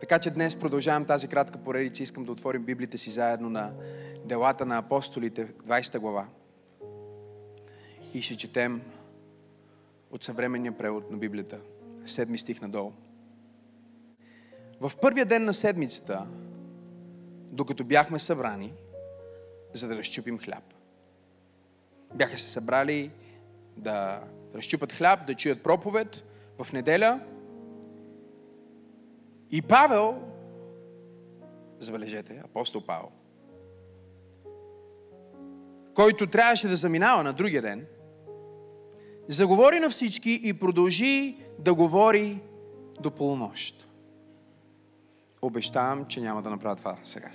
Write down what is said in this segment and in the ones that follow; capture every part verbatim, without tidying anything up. Така че днес продължавам тази кратка поредица. Искам да отворим Библията си заедно на Делата на апостолите, двадесета глава. И ще четем от съвременния превод на Библията, седми стих надолу. В първия ден на седмицата, докато бяхме събрани, за да разчупим хляб. Бяха се събрали да разчупат хляб, да чуят проповед в неделя. И Павел, забележете, апостол Павел, който трябваше да заминава на другия ден, заговори на всички и продължи да говори до полунощ. Обещавам, че няма да направя това сега.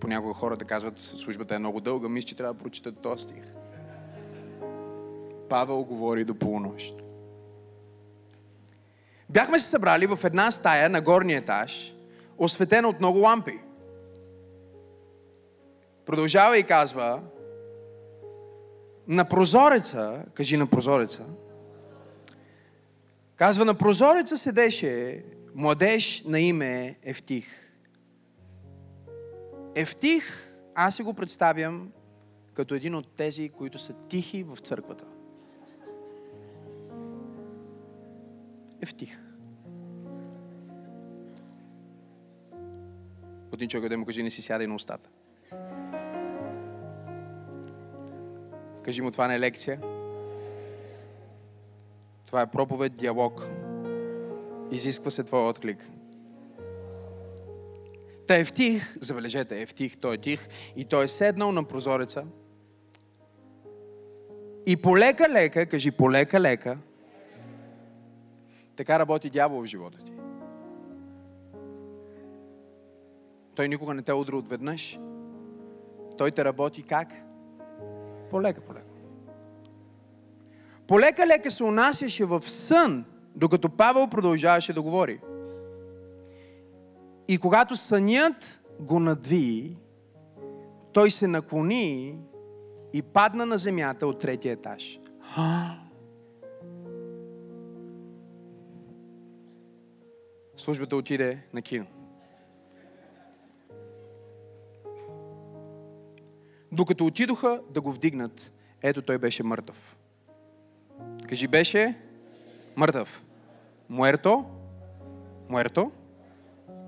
Понякога хората казват, службата е много дълга, мисля, че трябва да прочитат този стих. Павел говори до полунощ. Бяхме се събрали в една стая на горния етаж, осветена от много лампи. Продължава и казва, на прозореца, кажи на прозореца, казва, на прозореца седеше младеж на име Евтих. Евтих, аз си го представям като един от тези, които са тихи в църквата. Евтих. Един човек да му кажи, не си сядай на устата. Кажи му, това не е лекция. Това е проповед, диалог. Изисква се твой отклик. Та Евтих, забележете, Евтих, той е тих, и той е седнал на прозореца и полека-лека, кажи полека-лека, така работи дявол в живота ти. Той никога не те удря отведнъж. Той те работи как? Полека-полека. Полека-лека се унасяше в сън, докато Павел продължаваше да говори. И когато сънят го надви, той се наклони и падна на земята от третия етаж. Службата отиде на кино. Докато отидоха да го вдигнат, ето той беше мъртъв. Кажи, беше мъртъв. Муерто, муерто,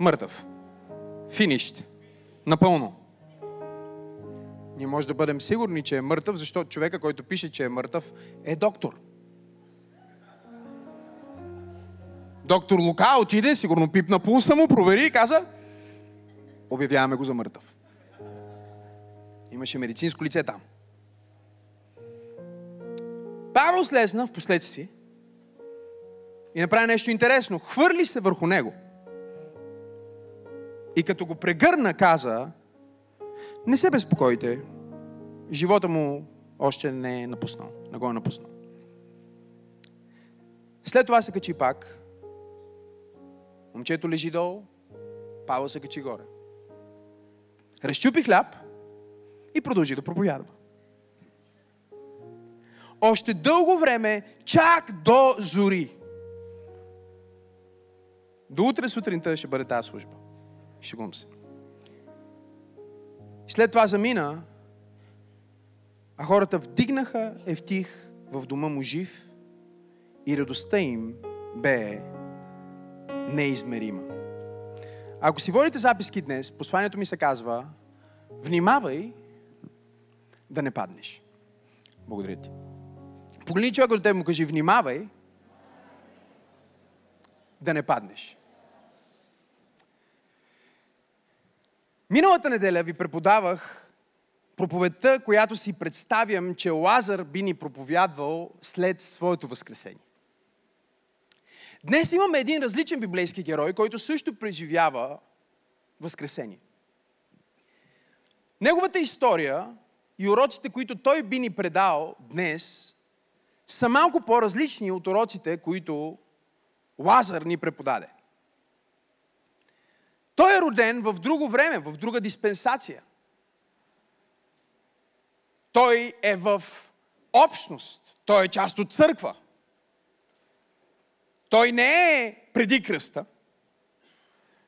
мъртъв. Финишт. Напълно. Ние може да бъдем сигурни, че е мъртъв, защото човека, който пише, че е мъртъв, е доктор. Доктор Лука отиде, сигурно пипна пулса му, провери и каза, обявяваме го за мъртъв. Имаше медицинско лице там. Павел слезна в последствие и направи нещо интересно. Хвърли се върху него. И като го прегърна, каза, не се безпокойте, живота му още не е напуснал, не го е напуснал. След това се качи пак. Момчето лежи долу, Павел се качи горе. Разчупи хляб и продължи да проповядва. Още дълго време, чак до зори. До утре сутринта ще бъде тази служба. Шегувам се. След това замина, а хората вдигнаха Евтих в дома му жив и радостта им бе неизмерима. Ако си водите записки днес, посланието ми се казва, внимавай да не паднеш. Благодаря ти. Погледни човека до теб му кажи, внимавай да не паднеш. Миналата неделя ви преподавах проповедта, която си представям, че Лазар би ни проповядвал след своето възкресение. Днес имаме един различен библейски герой, който също преживява възкресение. Неговата история и уроците, които той би ни предал днес, са малко по-различни от уроците, които Лазар ни преподаде. Той е роден в друго време, в друга диспенсация. Той е в общност. Той е част от църква. Той не е преди кръста,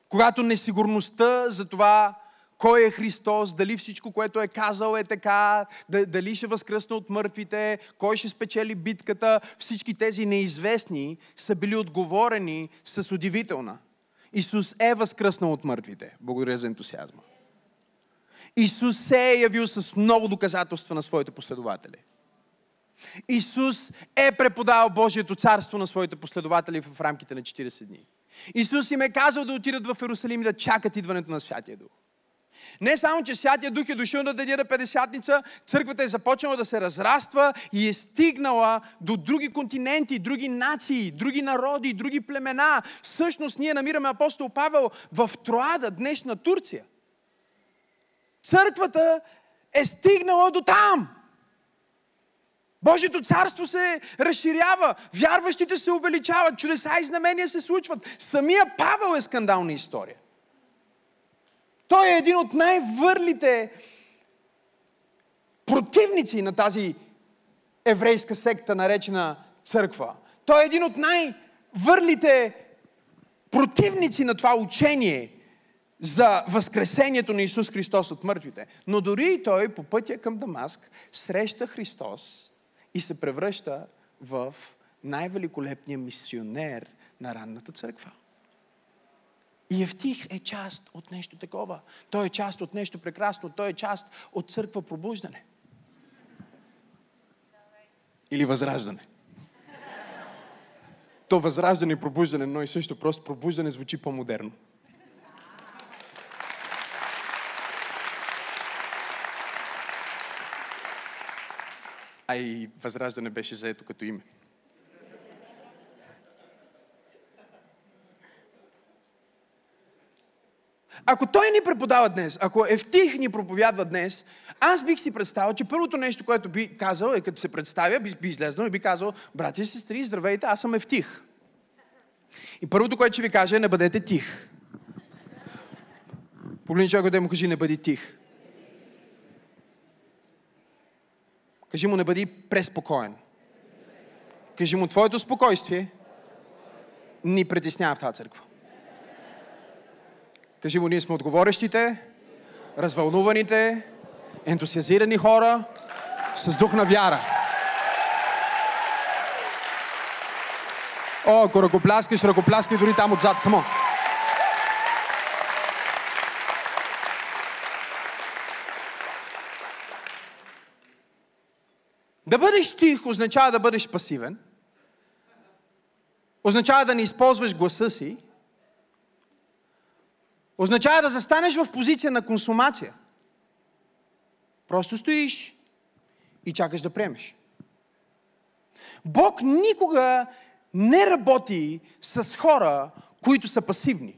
когато несигурността за това кой е Христос, дали всичко, което е казал е така, дали ще възкръсне от мъртвите, кой ще спечели битката, всички тези неизвестни са били отговорени с удивителна. Исус е възкръснал от мъртвите. Благодаря за ентусиазма. Исус се е явил с много доказателства на своите последователи. Исус е преподал Божието царство на своите последователи в рамките на четирийсет дни. Исус им е казал да отидат в Ерусалим и да чакат идването на Святия Дух. Не само, че Святия Дух е дошъл на деня на Петдесетница, църквата е започнала да се разраства и е стигнала до други континенти, други нации, други народи, други племена. Всъщност ние намираме апостол Павел в Троада, днешна Турция. Църквата е стигнала до там. Божието царство се разширява, вярващите се увеличават, чудеса и знамения се случват. Самия Павел е скандална история. Той е един от най-върлите противници на тази еврейска секта, наречена църква. Той е един от най-върлите противници на това учение за възкресението на Исус Христос от мъртвите. Но дори и той по пътя към Дамаск среща Христос и се превръща в най-великолепния мисионер на ранната църква. И Евтих е част от нещо такова. Той е част от нещо прекрасно. Той е част от църква пробуждане. Или възраждане. То възраждане и пробуждане, но и също просто пробуждане звучи по-модерно. А и възраждане беше заето като име. Ако той ни преподава днес, ако Евтих ни проповядва днес, аз бих си представил, че първото нещо, което би казал, е като се представя, би, би излезнал и би казал: братя и сестри, здравейте, аз съм Евтих. И първото, което ще ви кажа, е: не бъдете тих. Погледни човека да му кажи: не бъди тих. Кажи му: не бъди преспокоен. Кажи му: твоето спокойствие ни притеснява в тази църква. Кажи му: ние сме отговорещите, развълнуваните, ентусиазирани хора с дух на вяра. О, ако ръкопляскаш, ръкопляскай дори там отзад. Come on. Да бъдеш тих означава да бъдеш пасивен. Означава да не използваш гласа си. Означава да застанеш в позиция на консумация. Просто стоиш и чакаш да приемеш. Бог никога не работи с хора, които са пасивни.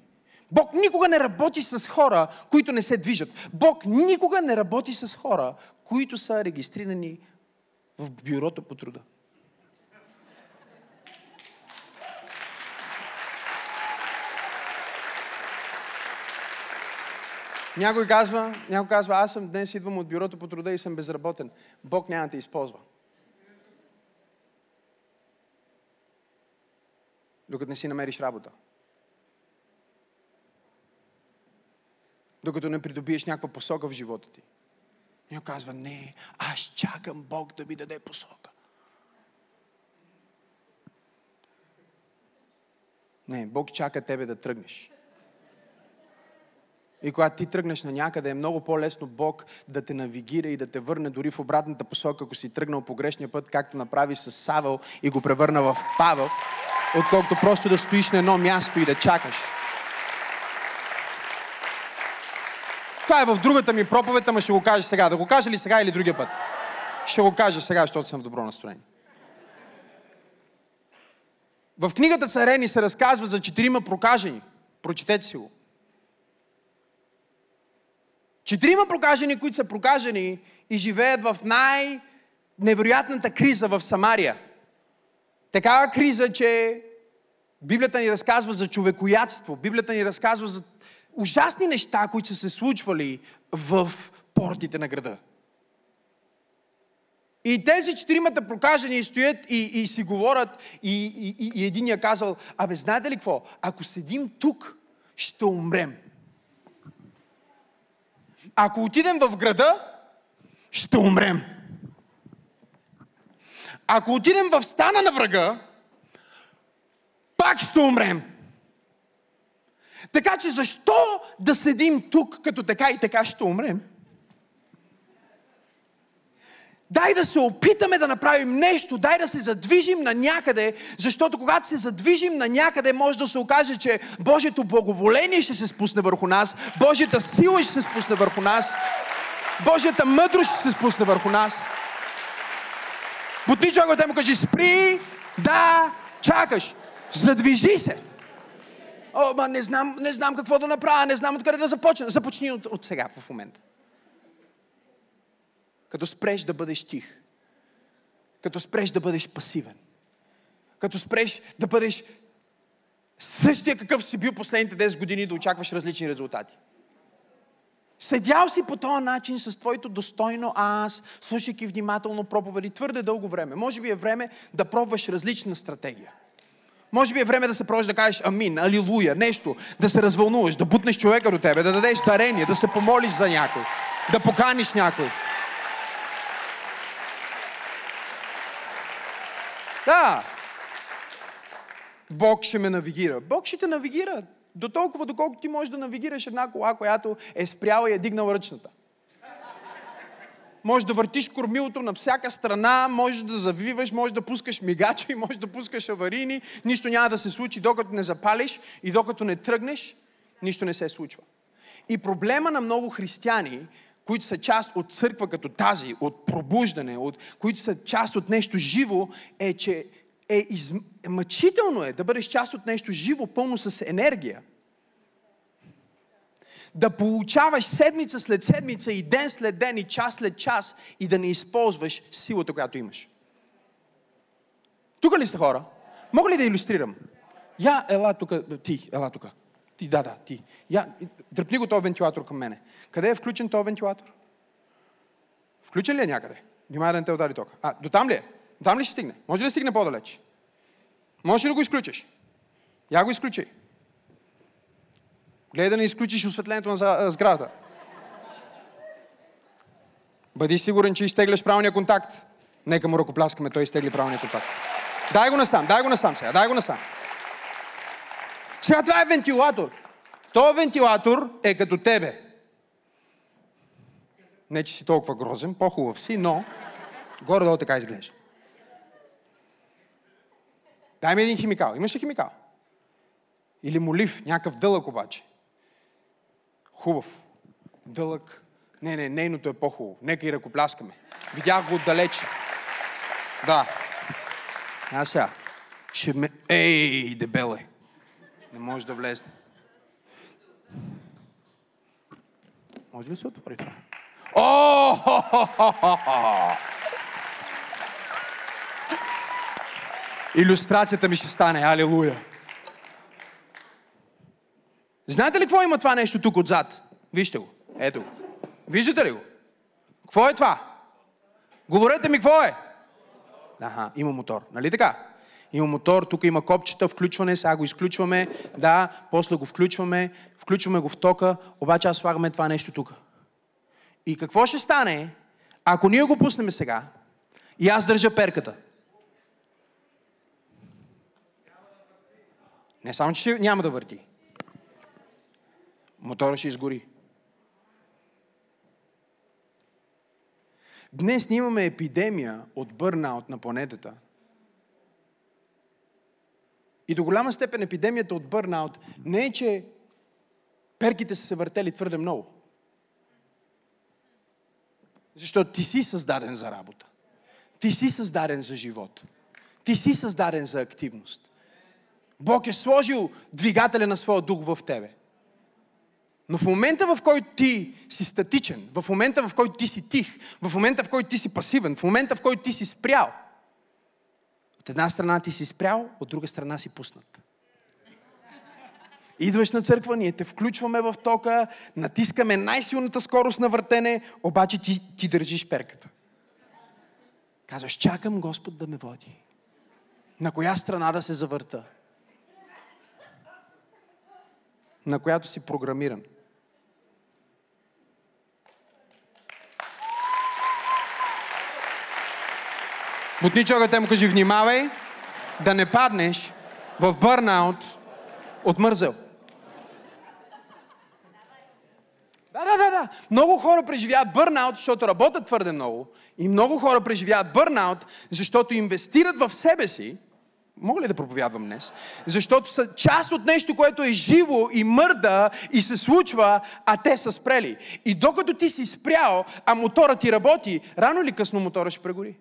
Бог никога не работи с хора, които не се движат. Бог никога не работи с хора, които са регистрирани в бюрото по труда. Някой казва, някой казва: аз съм днес идвам от бюрото по труда и съм безработен. Бог няма да те използва. Докато не си намериш работа. Докато не придобиеш някаква посока в живота ти. Някой казва: не, аз чакам Бог да ми даде посока. Не, Бог чака тебе да тръгнеш. И когато ти тръгнеш на някъде, е много по-лесно Бог да те навигира и да те върне дори в обратната посока, ако си тръгнал по грешния път, както направи с Савел и го превърна в Павел, отколкото просто да стоиш на едно място и да чакаш. Това е в другата ми проповед, ама ще го кажа сега. Да го кажа ли сега или другия път? Ще го кажа сега, защото съм в добро настроение. В книгата Сарени се разказва за четирима прокажени. Прочетете си го. Четирима прокажени, които са прокажени и живеят в най-невероятната криза в Самария. Такава криза, че Библията ни разказва за човекоядство. Библията ни разказва за ужасни неща, които са се случвали в портите на града. И тези четиримата прокажени стоят и, и си говорят, и, и, и един я казал, абе, знаете ли какво? Ако седим тук, ще умрем. Ако отидем в града, ще умрем. Ако отидем в стана на врага, пак ще умрем. Така че защо да седим тук, като така и така ще умрем? Дай да се опитаме да направим нещо, дай да се задвижим на някъде, защото когато се задвижим на някъде, може да се окаже, че Божието благоволение ще се спусне върху нас, Божията сила ще се спусне върху нас, Божията мъдрост ще се спусне върху нас. Потни човека, те му кажи, спри да чакаш, задвижи се. О, ма не знам, не знам какво да направя, не знам откъде да започна. Започни от, от сега, в момента. Като спреш да бъдеш тих. Като спреш да бъдеш пасивен. Като спреш да бъдеш същия какъв си бил последните десет години да очакваш различни резултати. Седял си по този начин с твоето достойно аз, слушайки внимателно проповеди твърде дълго време. Може би е време да пробваш различна стратегия. Може би е време да се пробваш да кажеш амин, алилуя, нещо, да се развълнуваш, да бутнеш човека до тебе, да дадеш дарение, да се помолиш за някой, да поканиш някой. Да, Бог ще ме навигира. Бог ще те навигира до толкова, доколкото ти можеш да навигираш една кола, която е спряла и е дигнала ръчната. Можеш да въртиш кормилото на всяка страна, можеш да завиваш, можеш да пускаш мигачи, можеш да пускаш аварийни. Нищо няма да се случи, докато не запалиш и докато не тръгнеш, нищо не се случва. И проблема на много християни, които са част от църква като тази, от пробуждане, от, които са част от нещо живо, е, че е из... мъчително е да бъдеш част от нещо живо, пълно с енергия. Да получаваш седмица след седмица и ден след ден и час след час и да не използваш силата, която имаш. Тук ли сте, хора? Мога ли да илюстрирам? Я, ела тук, ти, ела тук. Ти, да, да, ти. Я, дръпни го този вентилатор към мене. Къде е включен този вентилатор? Включен ли е някъде? Внимай да не те удари тока. А, до там ли е? До там ли ще стигне? Може ли да стигне по-далеч? Може ли да го изключиш? Я го изключи. Гледай да не изключиш осветлението на сградата. Бъди сигурен, че изтегляш правилния контакт. Нека му ръкопляскаме, той изтегли правилния контакт. Дай го насам, дай го насам сега, дай го насам. Сега това е вентилатор. Този вентилатор е като тебе. Не, че си толкова грозен, по-хубав си, но горе-долу така изглежда. Дай ми един химикал. Имаш ли химикал? Или молив, някакъв дълъг обаче. Хубав. Дълъг. Не, не, нейното е по-хубаво. Нека и ръкопляскаме. Видях го отдалече. Да. А сега. Ще ме... Ей, дебел е. Не може да влезе. Може ли се отвори това? О! Илюстрацията ми ще стане. Алилуя! Знаете ли какво има това нещо тук отзад? Вижте го. Ето го. Виждате ли го? Какво е това? Говорете ми, какво е? Аха, има мотор. Нали така? Има мотор, тук има копчета, включване, сега го изключваме, да, после го включваме, включваме го в тока, обаче аз слагаме това нещо тук. И какво ще стане, ако ние го пуснем сега и аз държа перката? Не само, че няма да върти. Моторът ще изгори. Днес ние имаме епидемия от бърнаут на планетата. И до голяма степен епидемията от бърнаут не е, че перките са се въртели твърде много. Защото ти си създаден за работа. Ти си създаден за живот. Ти си създаден за активност. Бог е сложил двигателя на своя дух в тебе. Но в момента, в който ти си статичен, в момента, в който ти си тих, в момента, в който ти си пасивен, в момента, в който ти си спрял, от една страна ти си спрял, от друга страна си пуснат. Идваш на църква, ние те включваме в тока, натискаме най-силната скорост на въртене, обаче ти, ти държиш перката. Казваш, чакам Господ да ме води. На коя страна да се завърта? На която си програмиран. Бутни човекът и му кажи, внимавай да не паднеш в бърнаут от мързел. Да, да, да, да. Много хора преживяват бърнаут, защото работят твърде много. И много хора преживяват бърнаут, защото инвестират в себе си. Мога ли да проповядвам днес? Защото са част от нещо, което е живо и мърда и се случва, а те са спрели. И докато ти си спрял, а моторът ти работи, рано или късно моторът ще прегори.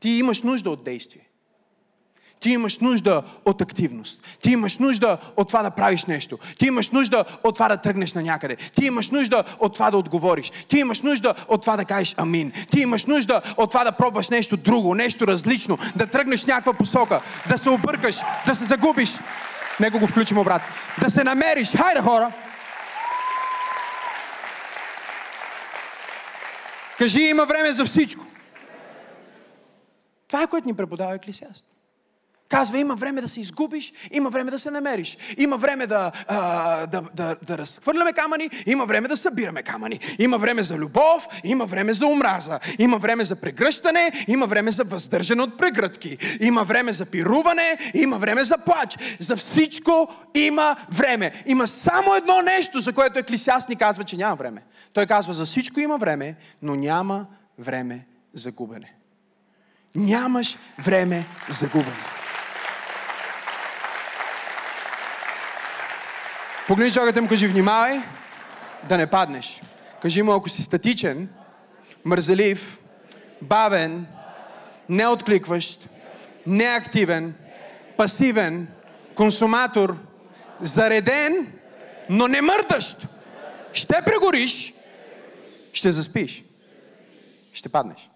Ти имаш нужда от действие. Ти имаш нужда от активност. Ти имаш нужда от това да правиш нещо. Ти имаш нужда от това да тръгнеш на някъде. Ти имаш нужда от това да отговориш. Ти имаш нужда от това да кажеш амин. Ти имаш нужда от това да пробваш нещо друго, нещо различно, да тръгнеш в някаква посока, да се объркаш, да се загубиш. Него го включим обратно. Да се намериш. Хайде, хора! Кажи, има време за всичко. Това е, което ни преподава Еклесиаст. Казва, има време да се изгубиш, има време да се намериш. Има време да, а, да, да, да разхвърляме камъни, има време да събираме камъни. Има време за любов, има време за омраза. Има време за прегръщане, има време за въздържане от прегръдки. Има време за пируване, има време за плач. За всичко има време. Има само едно нещо, за което Еклесиаст ни казва, че няма време. Той казва, за всичко има време, но няма време за губене. Нямаш време за губене. Погледни човекът и му кажи, внимавай да не паднеш. Кажи му, ако си статичен, мързелив, бавен, неоткликващ, неактивен, пасивен, консуматор, зареден, но не мърдащ, ще прегориш, ще заспиш, ще паднеш.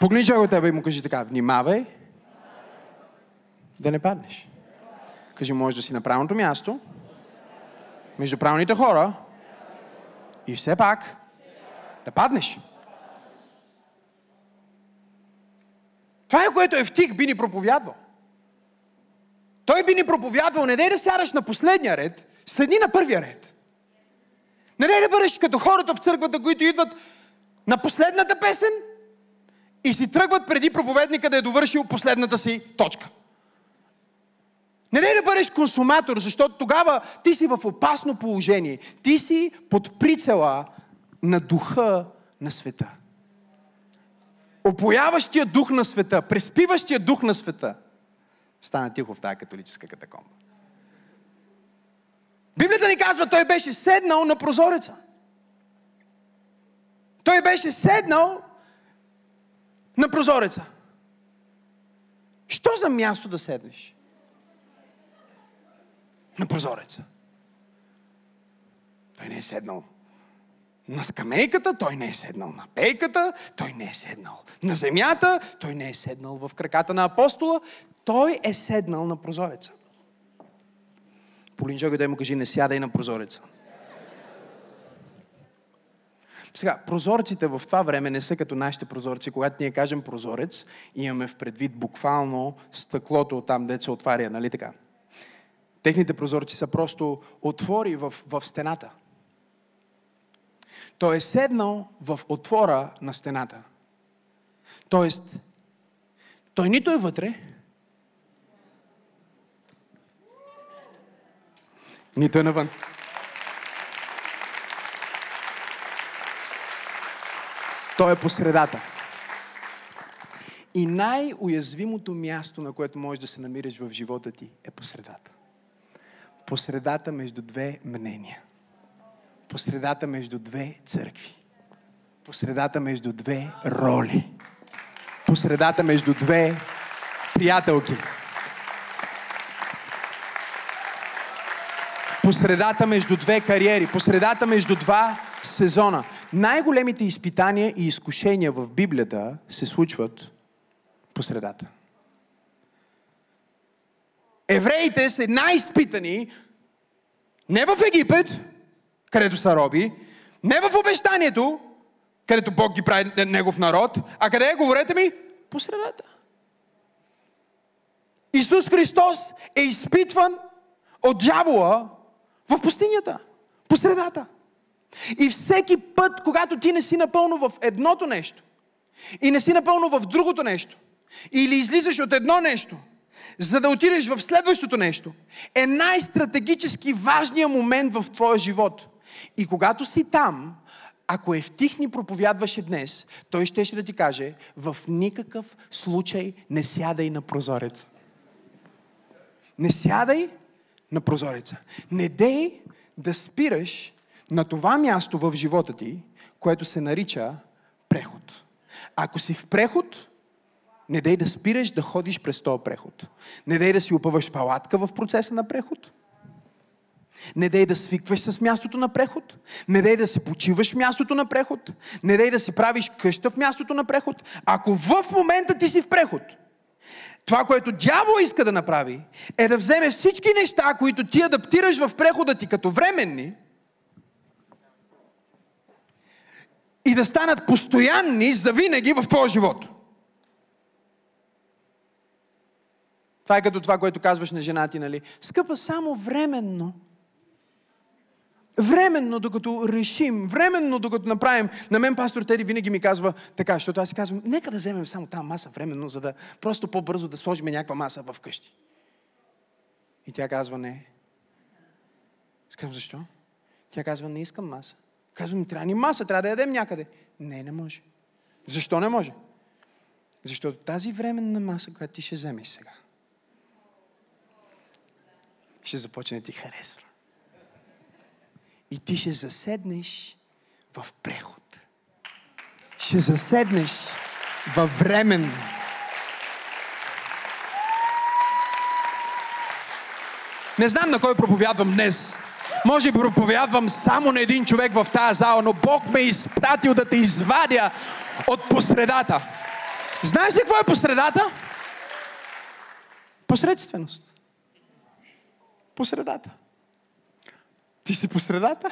Погледни човек от тебе и му кажи така, внимавай да не паднеш. Кажи, можеш да си на правилното място, между правилните хора и все пак да паднеш. Това е, което Евтих би ни проповядвал. Той би ни проповядвал, не дай да сядаш на последния ред, следни на първия ред. Не дай да бъдеш като хората в църквата, които идват на последната песен, и си тръгват преди проповедника да е довършил последната си точка. Не дай да бъдеш консуматор, защото тогава ти си в опасно положение. Ти си под прицела на духа на света. Опояващия дух на света, преспиващия дух на света. Стана тихо в тази католическа катакомба. Библията ни казва, той беше седнал на прозореца. Той беше седнал на прозореца. Що за място да седнеш? На прозореца. Той не е седнал на скамейката, той не е седнал на пейката, той не е седнал на земята, той не е седнал в краката на апостола, той е седнал на прозореца. Полинджога да му кажи, не сядай на прозореца. Сега, прозорците в това време не са като нашите прозорци. Когато ние кажем прозорец, имаме в предвид буквално стъклото там, де се отваря, нали така? Техните прозорци са просто отвори в, в стената. Той е седнал в отвора на стената. Тоест, той нито е вътре, нито е навън. Той е по средата. И най-уязвимото място, на което можеш да се намираш в живота ти, е по средата. По средата между две мнения. По средата между две църкви. По средата между две роли. По средата между две приятелки. По средата между две кариери. По средата между два сезона. Най-големите изпитания и изкушения в Библията се случват по средата. евреите са най-изпитани не в Египет, където са роби, не в обещанието, където Бог ги прави негов народ, а къде е, говорете ми, по средата. Исус Христос е изпитван от дявола в пустинята, по средата. И всеки път, когато ти не си напълно в едното нещо и не си напълно в другото нещо, или излизаш от едно нещо, за да отидеш в следващото нещо, е най-стратегически важният момент в твоя живот. И когато си там, ако Евтих ни проповядваше днес, той щеше да ти каже, в никакъв случай не сядай на прозореца. Не сядай на прозореца. Не дей да спираш на това място в живота ти, което се нарича преход. Ако си в преход, не дей да спираш да ходиш през този преход. Не дей да си опъваш палатка в процеса на преход. Не дей да свикваш с мястото на преход. Не дей да си почиваш мястото на преход. Не дей да си правиш къща в мястото на преход. Ако в момента ти си в преход, това, което дявол иска да направи, е да вземе всички неща, които ти адаптираш в прехода ти като временни, и да станат постоянни завинаги в твоя живот. Това е като това, което казваш на жена ти, нали? Скъпа, само временно. Временно, докато решим, временно, докато направим. На мен пастор Тери винаги ми казва така, защото аз си казвам, нека да вземем само тази маса временно, за да просто по-бързо да сложим някаква маса в къщи. И тя казва, не. Казвам, защо? Тя казва, не искам маса. Казвам, трябва ни маса, трябва да ядем някъде. Не, не може. Защо не може? Защото тази временна маса, която ти ще вземеш сега, ще започне да ти харесва. И ти ще заседнеш в преход. Ще заседнеш във временно. Не знам на кой проповядвам днес. Може би проповядвам само на един човек в тази зала, но Бог ме е изпратил да те извадя от посредата. Знаеш ли какво е посредата? Посредственост. Посредата. Ти си посредата?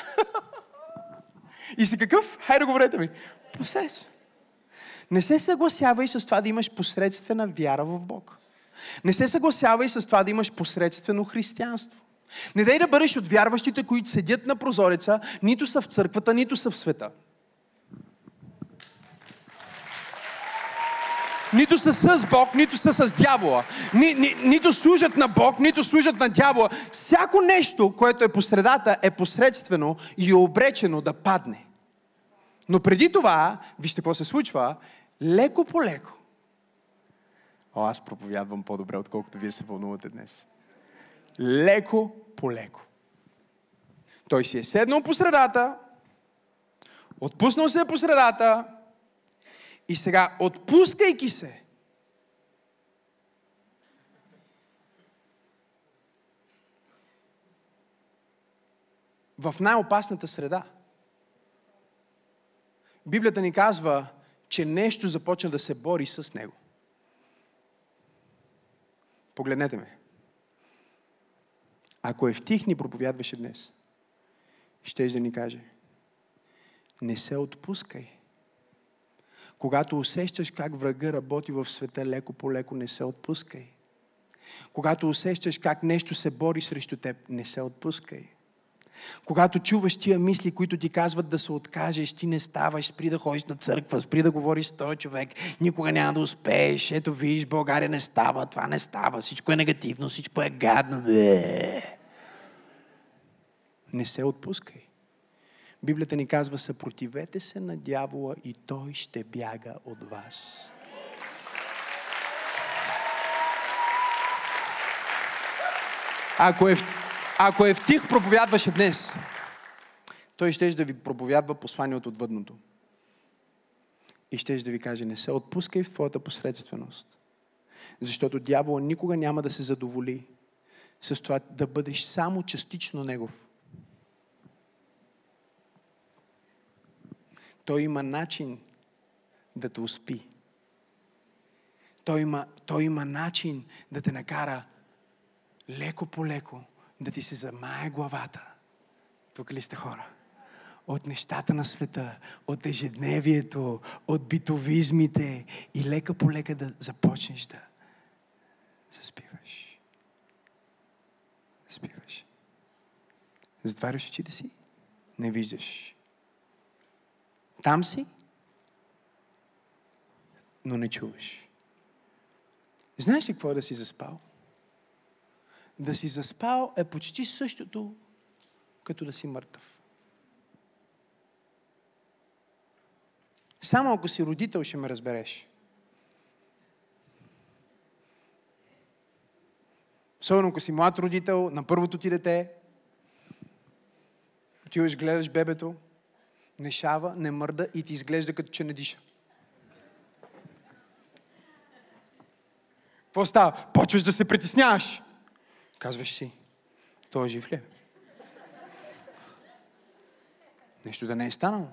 И си какъв? Хайде, говорете ми. Посредствен. Не се съгласявай с това да имаш посредствена вяра в Бог. Не се съгласявай с това да имаш посредствено християнство. Не дай да бъдеш от вярващите, които седят на прозореца, нито са в църквата, нито са в света. Нито са с Бог, нито са с дявола. Ни, ни, нито служат на Бог, нито служат на дявола. Всяко нещо, което е посредата, е посредствено и е обречено да падне. Но преди това, вижте какво се случва, леко по леко. О, аз проповядвам по-добре, отколкото вие се вълнувате днес. Леко по леко. Той си е седнал по средата, отпуснал се по средата, и сега, отпускайки се, в най-опасната среда, Библията ни казва, че нещо започна да се бори с него. Погледнете ме. Ако Евтих ни проповядваше днес, щеш да ни каже, не се отпускай. Когато усещаш как врага работи в света леко по леко, не се отпускай. Когато усещаш как нещо се бори срещу теб, не се отпускай. Когато чуваш тия мисли, които ти казват да се откажеш, ти не ставаш, спри да ходиш на църква, спри да говориш с този човек, никога няма да успееш, ето виж, България не става, това не става, всичко е негативно, всичко е гадно. Бе. Не се отпускай. Библията ни казва, съпротивете се на дявола и той ще бяга от вас. Ако Ев... Ако Евтих проповядваше днес, той щеше да ви проповядва посланието от въдното. И щеше да ви каже, не се отпускай в твоята посредственост. Защото дявола никога няма да се задоволи с това да бъдеш само частично негов. Той има начин да те успи. Той има, той има начин да те накара леко по леко да ти се замае главата. Тук ли сте, хора? От нещата на света, от ежедневието, от битовизмите и лека по лека да започнеш да заспиваш. Заспиваш. Затваряш очите си, не виждаш. Там си, но не чуваш. Знаеш ли какво е да си заспал? Да си заспал е почти същото, като да си мъртъв. Само ако си родител, ще ме разбереш. Особено ако си млад родител, на първото ти дете, отиваш, гледаш бебето, не шава, не мърда и ти изглежда като че не диша. Какво става? Почваш да се притесняваш. Казваш си, той е жив ли? Нещо да не е станало.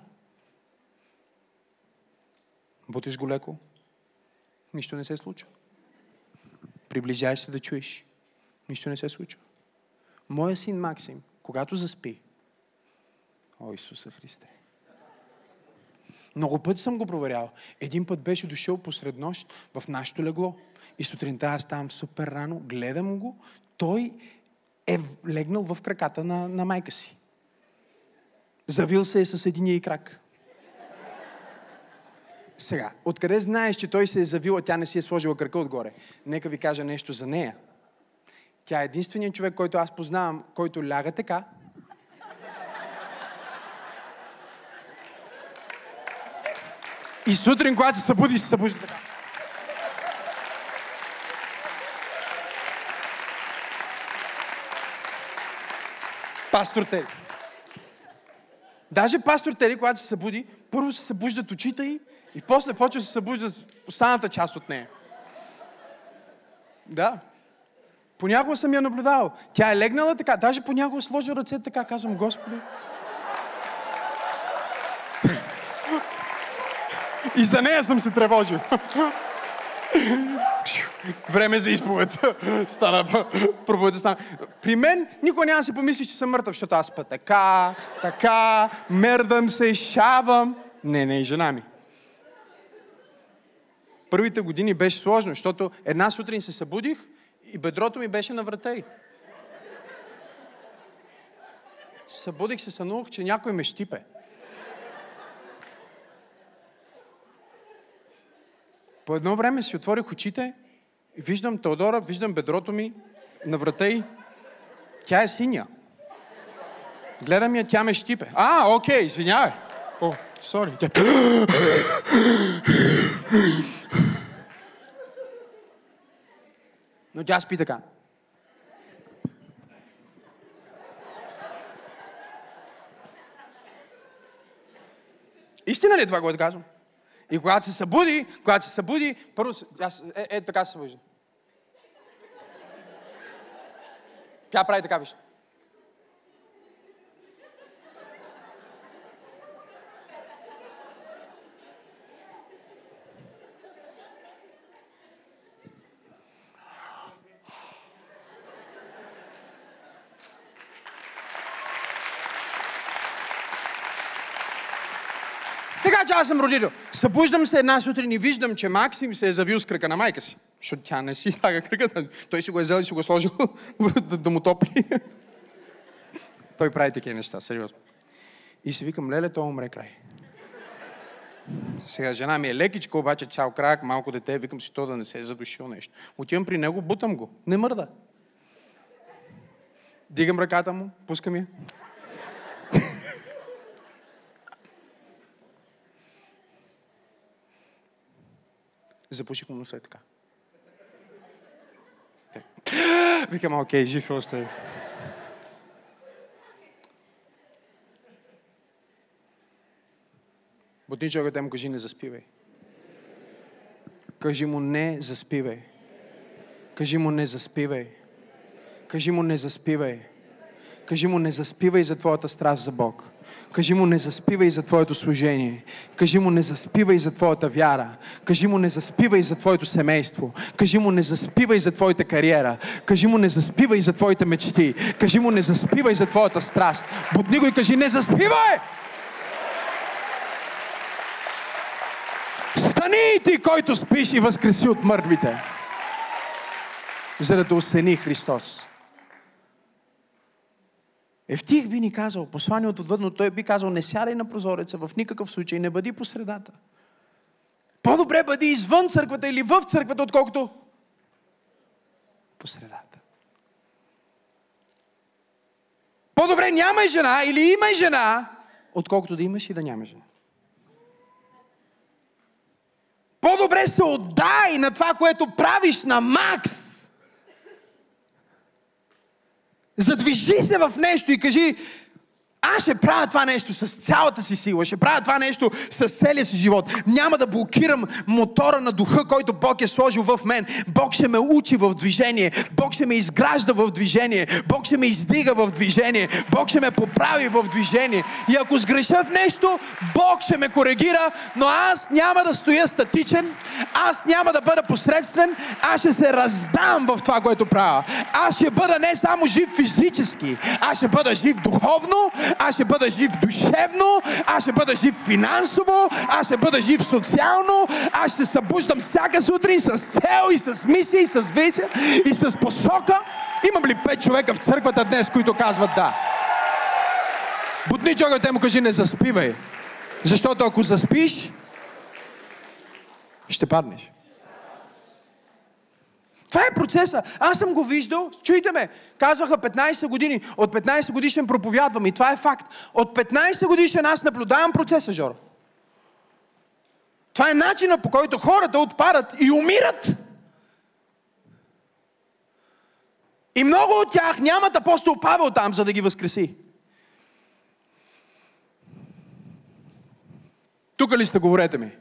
Бутиш го леко. Нищо не се случва. Приближаеш се да чуеш. Нищо не се случва. Моя син Максим, когато заспи, о, Исуса Христе. Много път съм го проверял. Един път беше дошъл посред нощ в нашето легло. И сутринта аз ставам супер рано, гледам го. Той е легнал в краката на, на майка си. Завил се е с единия и крак. Сега, откъде знаеш, че той се е завил, а тя не си е сложила крака отгоре? Нека ви кажа нещо за нея. Тя е единственият човек, който аз познавам, който ляга така. И сутрин, когато се събуди, се събужда така. Пастор Тери. Даже пастор Тери, когато се събуди, първо се събуждат очите й и после почва се събуждат останата част от нея. Да. Понякога съм я наблюдавал. Тя е легнала така. Даже понякога сложи ръце така. Казвам, Господи. И за нея съм се тревожил. Време за изповед. Стана, пробвайте стана. При мен никой няма да си помисли, че съм мъртъв, защото аз па така, така, мердам се, шавам. Не, не, и жена ми. Първите години беше сложно, защото една сутрин се събудих и бедрото ми беше на врата й. Събудих се, сънувах, че някой ме щипе. По едно време си отворих очите, виждам Теодора, виждам бедрото ми на врата й. Тя е синя. Гледам я, тя ме щипе. А, окей, извинявай. О, сори. Тя... Но тя спи така. Истина ли е това, което казвам? И когато се събуди, когато се събуди, първо се... Е, е, така се събужда. Тя прави така, виж. Така че аз съм родител. Събуждам се една сутрин и виждам, че Максим се е завил с крака на майка си. Защото тя не си слага краката. Той ще го е взел и ще го сложил да, да му топли. Той прави такива неща, сериозно. И си викам, леле, той умре край. Сега жена ми е лекичка, обаче цял крак, малко дете. Викам си, то да не се е задушил нещо. Отивам при него, бутам го. Не мърда. Дигам ръката му, пускам я. Запуших му носа и така. Викам, окей, жив е още. Ботничокът му кажи, не заспивай. Кажи му, не заспивай. Кажи му, не заспивай. Кажи му, не заспивай. Кажи му, не заспивай за твоята страст за Бог. Кажи му, не заспивай за твоето служение. Кажи му, не заспивай за твоята вяра. Кажи му, не заспивай за твоето семейство. Кажи му, не заспивай за твоята кариера. Кажи му, не заспивай за твоите мечти. Кажи му, не заспивай за твоята страст. Бутни го и кажи, не заспивай! Стани ти, който спиш, и възкреси от мъртвите, за да те осени Христос. Евтих би ни казал, посланието отвъдно, той би казал, не сядай на прозореца, в никакъв случай не бъди по средата. По-добре бъди извън църквата или в църквата, отколкото по средата. По-добре нямай жена или имай жена, отколкото да имаш и да нямаш жена. По-добре се отдай на това, което правиш на макс. Задвижи се в нещо и кажи, аз ще правя това нещо с цялата си сила, ще правя това нещо с целия си живот. Няма да блокирам мотора на духа, който Бог е сложил в мен. Бог ще ме учи в движение. Бог ще ме изгражда в движение. Бог ще ме издига в движение. Бог ще ме поправи в движение. И ако сгреша в нещо, Бог ще ме коригира, но аз няма да стоя статичен. Аз няма да бъда посредствен. Аз ще се раздам в това, което правя. Аз ще бъда не само жив физически. Аз ще бъда жив духовно. Аз ще бъда жив душевно, аз ще бъда жив финансово, аз ще бъда жив социално, аз ще събуждам всяка сутрин с цел и с мисия и с визия и с посока. Имам ли пет човека в църквата днес, които казват да? Бутни човека, те му кажи, не заспивай, защото ако заспиш, ще паднеш. Това е процеса. Аз съм го виждал. Чуйте ме. Казваха петнайсет години. От петнайсет годишен проповядвам. И това е факт. От петнайсет годишен аз наблюдавам процеса, Жоро. Това е начинът, по който хората отпадат и умират. И много от тях нямат апостол Павел там, за да ги възкреси. Тук ли сте, говорете ми?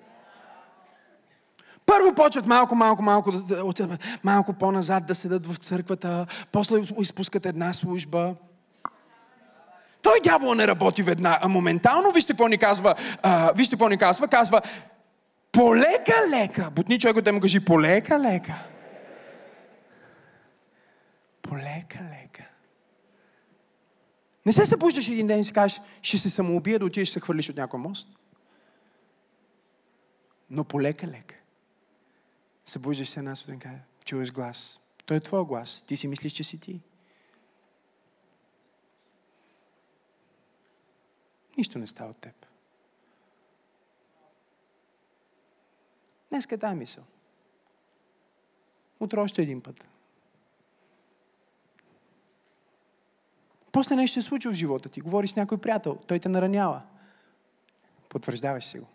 Първо почват малко, малко, малко, малко по-назад да седат в църквата, после изпускат една служба. Той дявол не работи веднага, а моментално, вижте какво ни казва, а, вижте какво ни казва, казва, полека-лека, бутни човекът да му кажи, полека-лека. Полека-лека. Не се събуждаш един ден и си кажеш, ще се самоубия да отидеш и се хвърлиш от някой мост. Но полека-лека. Събуждаш се една сутрин, чуваш глас. Той е твой глас. Ти си мислиш, че си ти. Нищо не става от теб. Днеска е тая мисъл. Утре още един път. После нещо се случва в живота ти. Говориш с някой приятел. Той те наранява. Потвърждаваш си го.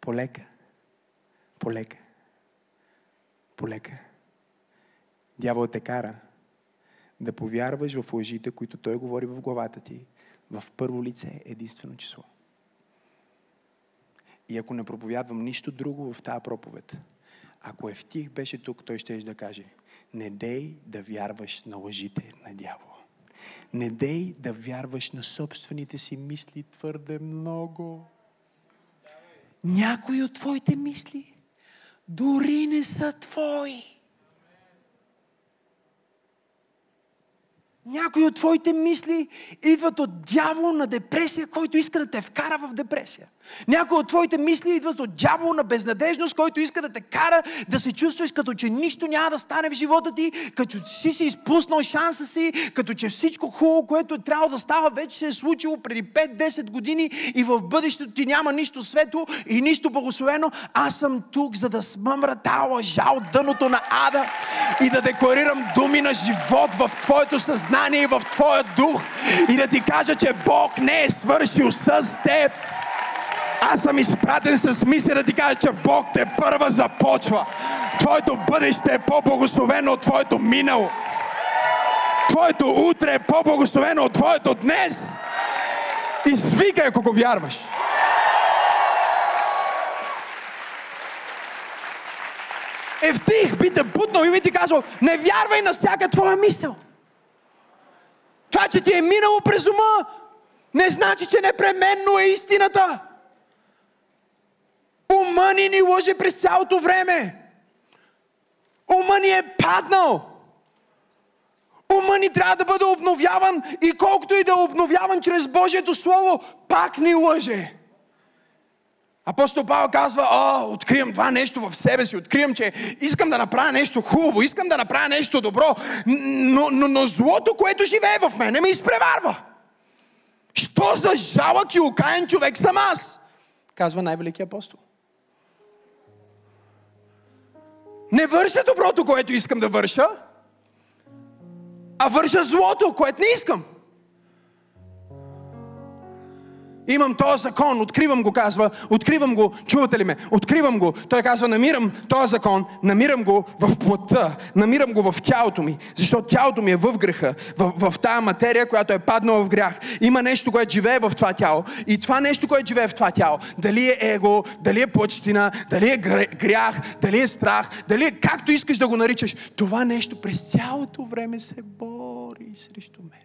Полека. Полека. Полека. Дявол те кара да повярваш в лъжите, които той говори в главата ти, в първо лице, единствено число. И ако не проповядвам нищо друго в тази проповед, ако Евтих беше тук, той ще да каже, не дей да вярваш на лъжите на дявола. Не дей да вярваш на собствените си мисли твърде много. Някои от твоите мисли дори не са твои. Някои от твоите мисли идват от дявол на депресия, който иска да те вкара в депресия. Някои от твоите мисли идват от дявол на безнадежност, който иска да те кара да се чувстваш като че нищо няма да стане в живота ти, като че си си изпуснал шанса си, като че всичко хубаво, което е трябвало да става, вече се е случило преди пет-десет години и в бъдещето ти няма нищо светло и нищо благословено. Аз съм тук, за да смъмра тази лъжа от дъното на ада и да декорирам думи на живот в твоето съзнание и в твоя дух и да ти кажа, че Бог не е свършил с теб. Аз съм изпратен с мисля да ти кажа, че Бог те първа започва. Твоето бъдеще е по-благословено от твоето минало. Твоето утре е по-благословено от твоето днес. И свикай, ако го вярваш. Евтих би те бутнал и би ти казал, не вярвай на всяка твоя мисъл. това, че ти е минало през ума, не значи, че непременно е истината. Умът ни ни лъже през цялото време. Умът ни е паднал. Умът ни трябва да бъде обновяван и колкото и да е обновяван чрез Божието Слово, пак ни лъже. Апостол Павел казва: о, откривам това нещо в себе си, откривам, че искам да направя нещо хубаво, искам да направя нещо добро, но, но, но злото, което живее в мене, ме изпреварва. Що за жалък и окаян човек съм аз? Казва най-великият апостол. Не върша доброто, което искам да върша, а върша злото, което не искам. Имам този закон, откривам го, казва, откривам го, чувате ли ме, откривам го. Той казва, намирам този закон, намирам го в плътта, намирам го в тялото ми, защото тялото ми е в греха, в, в тая материя, която е паднала в грях. Има нещо, което живее в това тяло и това нещо, което живее в това тяло, дали е его, дали е плътщина, дали е грях, дали е страх, дали е както искаш да го наричаш, това нещо през цялото време се бори срещу мен.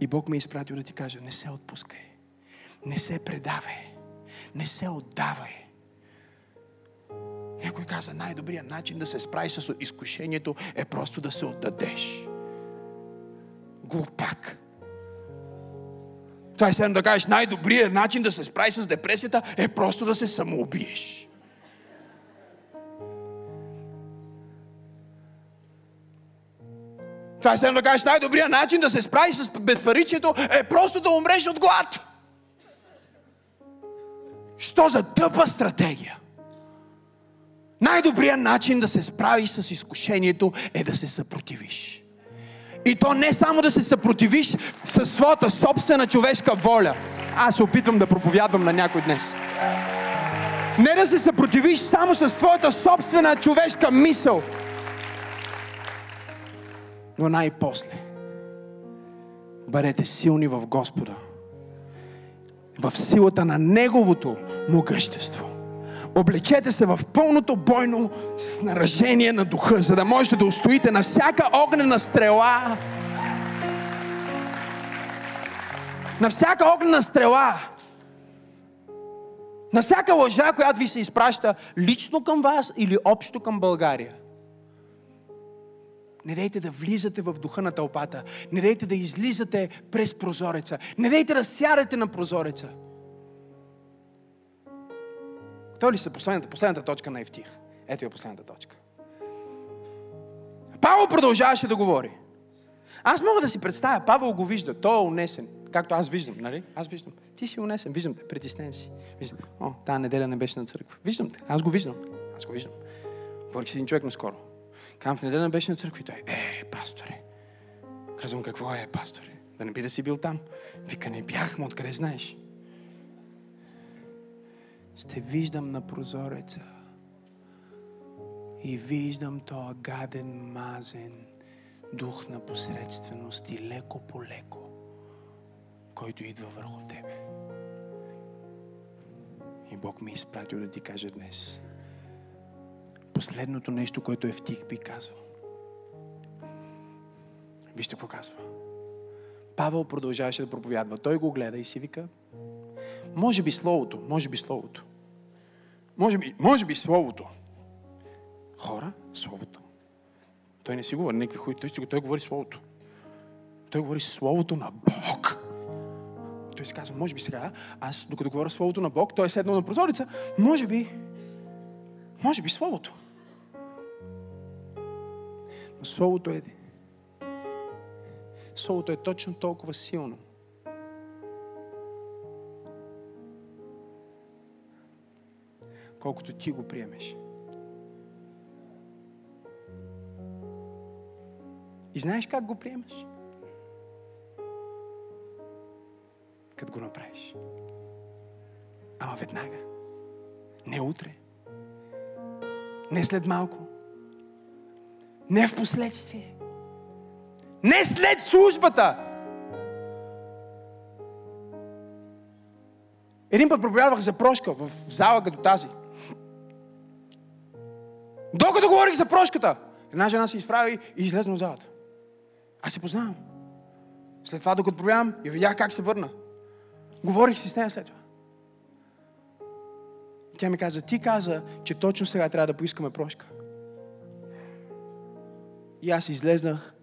И Бог ме е изпратил да ти каже, не се отпускай, не се предавай, не се отдавай. Някой каза, най-добрият начин да се справи с изкушението е просто да се отдадеш. Глупак. Това е следно да кажеш, най-добрият начин да се справи с депресията е просто да се самоубиеш. Това е следно да кажеш, най-добрият начин да се справиш с безпаричието е просто да умреш от глад. Що за тъпа стратегия? Най-добрият начин да се справиш с изкушението е да се съпротивиш. И то не само да се съпротивиш със своята собствена човешка воля. Аз се опитвам да проповядвам на някой днес. Не да се съпротивиш само с твоята собствена човешка мисъл. Но най-после бъдете силни в Господа, в силата на Неговото могъщество. Облечете се в пълното бойно сражение на духа, за да можете да устоите на всяка огнена стрела. На всяка огнена стрела. На всяка лъжа, която ви се изпраща лично към вас или общо към България. Не дейте да влизате в духа на тълпата. Не дейте да излизате през прозореца. Не дейте да сядате на прозореца. Това ли са последната, последната точка на Евтих? Ето е последната точка. Павел продължаваше да говори. Аз мога да си представя, Павел го вижда. Той е унесен. Както аз виждам, нали? Аз виждам. Ти си унесен, виждам те, притеснен си. Виждам. О, тая неделя не беше на църква. Виждам те, аз го виждам. Аз го виждам. Говорих с един човек наскоро. Кам в неделя беше на църква и той, е, пасторе. Казвам, какво е, пасторе? Да не би да си бил там. Вика, не бях, му откъде знаеш? Сте виждам на прозореца и виждам тоя гаден, мазен дух на посредственост и леко по леко, който идва върху тебе. И Бог ми изпратил да ти кажа днес. Последното нещо, което Евтих би казал. Вижте какво казва. Павел продължаваше да проповядва. Той го гледа и си вика, може би словото, може би словото. Може би, може би словото. Хора, словото. Той не си говори някакви хуи. Той, той говори словото. Той говори словото на Бог. Той си казва, може би сега, аз докато говоря словото на Бог, той е седнал на прозореца, може би Може би Словото. Но Словото е... Словото е точно толкова силно. Колкото ти го приемеш. И знаеш как го приемаш? Като го направиш. Ама веднага. Не утре. Не след малко. Не в последствие. Не след службата. Един път проповядвах за прошка в зала като тази. Докато говорих за прошката, една жена се изправи и излезна от залата. Аз се познавам. След това, докато проявявам, я видях как се върна. Говорих си с нея след това. Тя ми каза, ти каза, че точно сега трябва да поискаме прошка. И аз излезнах,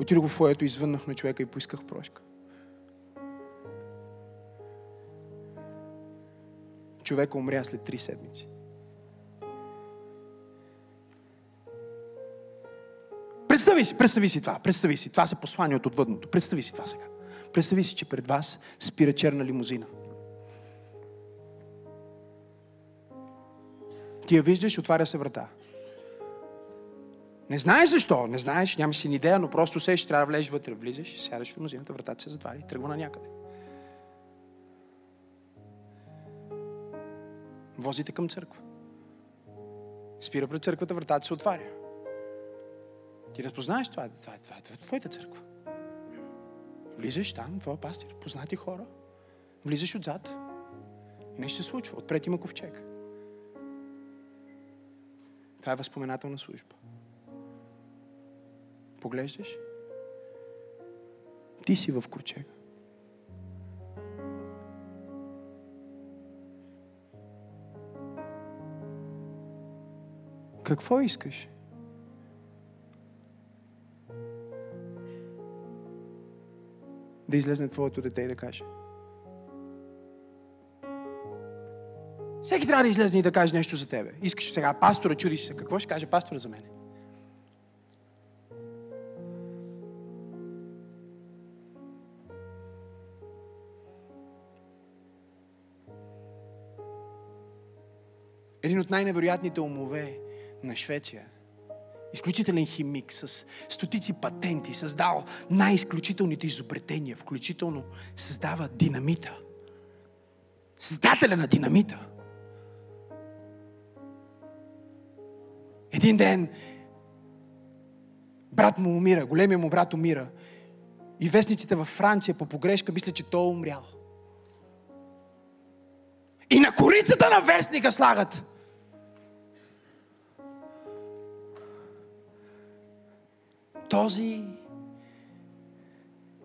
отидох в фоайето, извъннах на човека и поисках прошка. Човека умря след три седмици. Представи си, представи си това, представи си. Това са послания от отвъдното. Представи си това сега. Представи си, че пред вас спира черна лимузина. Ти я виждаш, отваря се врата. Не знаеш защо, не знаеш, нямаш си ни идея, но просто сеш, трябва да влезеш вътре, влизаш, сядаш в лимузината, вратата се затваря и тръгва на някъде. Возите към църква. Спира пред църквата, вратата се отваря. Ти разпознаеш това, това, това, това е твоята църква. Влизаш там, твоя пастир, познати хора. Влизаш отзад. Нещо се случва, отпред има ковчег. Това е възпоменателна служба. Поглеждаш? Ти си в ковчега. Какво искаш? Да излезне твоето дете и да каже. Всеки трябва да излезне и да каже нещо за тебе. Искаш сега пастора, чудиш се. Какво ще каже пастора за мене? Един от най-невероятните умове на Швеция, изключителен химик с стотици патенти, създал най-изключителните изобретения, включително създава динамита. Създателя на динамита. Един ден брат му умира, големия му брат умира и вестниците във Франция по погрешка мисля, че той е умрял. И на корицата на вестника слагат. Този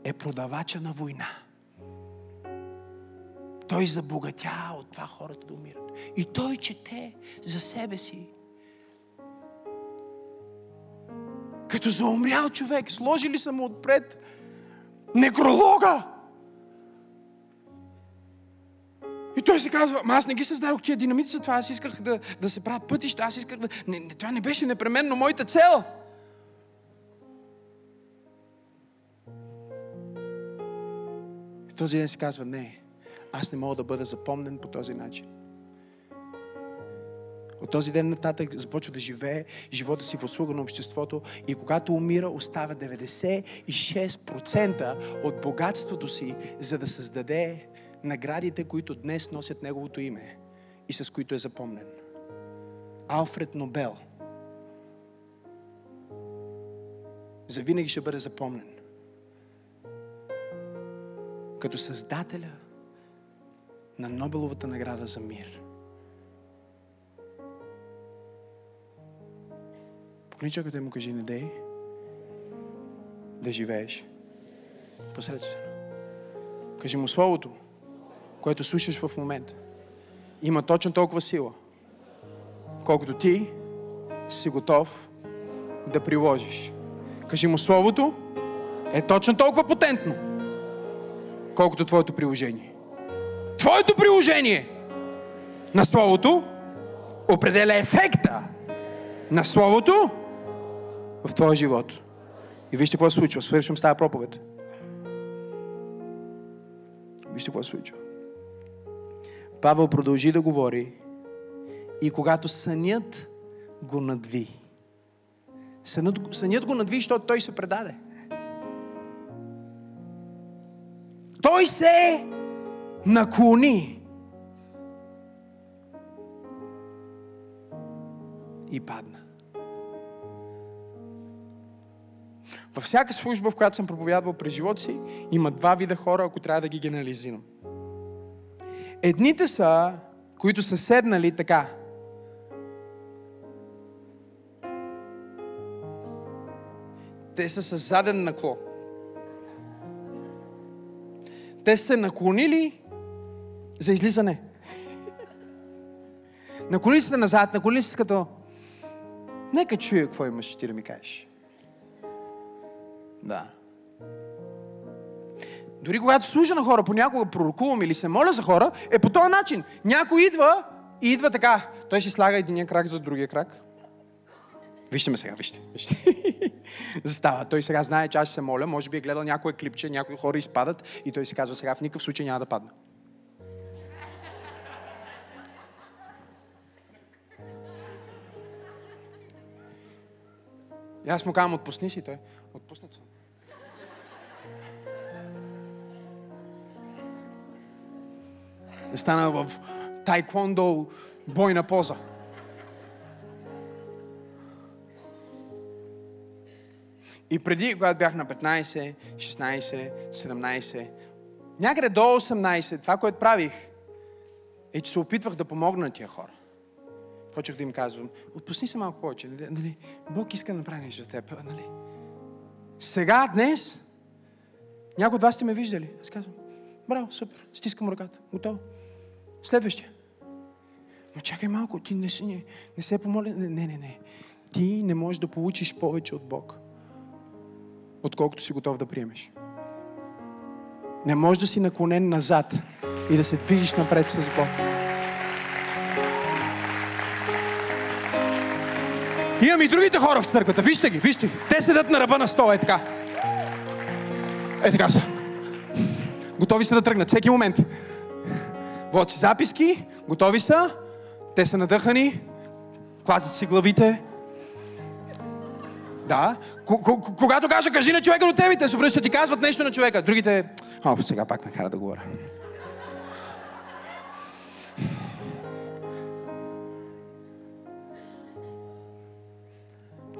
е продавача на война. Той забогатя от това хората да умират. И той чете за себе си. Като за умрял човек, сложили са му отпред некролога. И той си казва, ама аз не ги създадох тия динамици за това, аз исках да, да се правят пътища, аз исках да... Не, не, това не беше непременно моята цел. Този ден си казва, не, аз не мога да бъда запомнен по този начин. От този ден нататък започва да живее живота си в услуга на обществото и когато умира, остава деветдесет и шест процента от богатството си, за да създаде наградите, които днес носят неговото име и с които е запомнен. Алфред Нобел завинаги ще бъде запомнен като създателя на Нобеловата награда за мир. Погледни човекът и му кажи, не дей да живееш посредствено. Кажи му, словото, което слушаш в момента, има точно толкова сила, колкото ти си готов да приложиш. Кажи му, словото е точно толкова потентно, колкото твоето приложение. Твоето приложение на словото определя ефекта на словото в твоя живот. И вижте какво се случва. Свършвам с тази проповед. Вижте какво се случва. Павел продължи да говори и когато сънят го надви. Сънят, сънят го надви, защото той се предаде. Той се наклони и падна. Във всяка служба, в която съм проповядвал през живота си, има два вида хора, ако трябва да ги генерализирам. Едните са, които са седнали така. Те са с заден наклон. Те са наклонили за излизане. Наклони се назад, наклони се като... Нека чуя какво имаш ти да ми кажеш. Да. Дори когато служа на хора, понякога пророкувам или се моля за хора, е по този начин. Някой идва и идва така. Той ще слага единия крак за другия крак. Вижте ме сега, вижте. вижте. Застава. Той сега знае, че аз се моля. Може би е гледал някое клипче, някои хора изпадат и той си казва сега, в никакъв случай няма да падна. И аз му казвам, отпусни си, той. Отпуснат съм. Стана в тайквондо бойна поза. И преди, когато бях на петнайсет, шестнайсет, седемнайсет, някъде до осемнайсет, това, което правих, е, че се опитвах да помогна на тия хора. Почвах да им казвам, отпусни се малко повече, нали? Бог иска да направи нещо за теб, нали? Сега, днес, някой от вас сте ме виждали. Аз казвам, браво, супер, стискам ръката, готово. Следващия. Но чакай малко, ти не, не, не се помоля. Не, не, не. Ти не можеш да получиш повече от Бог, отколкото си готов да приемеш. Не можеш да си наклонен назад и да се движиш напред с Бог. Имам и другите хора в църквата. Вижте ги, вижте ги. Те седат на ръба на стола, е така. Е така са. Готови са да тръгнат всеки момент. Водят си записки, готови са. Те са надъхани. Клатят си главите. Да. Когато кажа, кажи на човека до тебе, те се обръщат и казват нещо на човека. Другите... О, сега пак ме кара да говоря.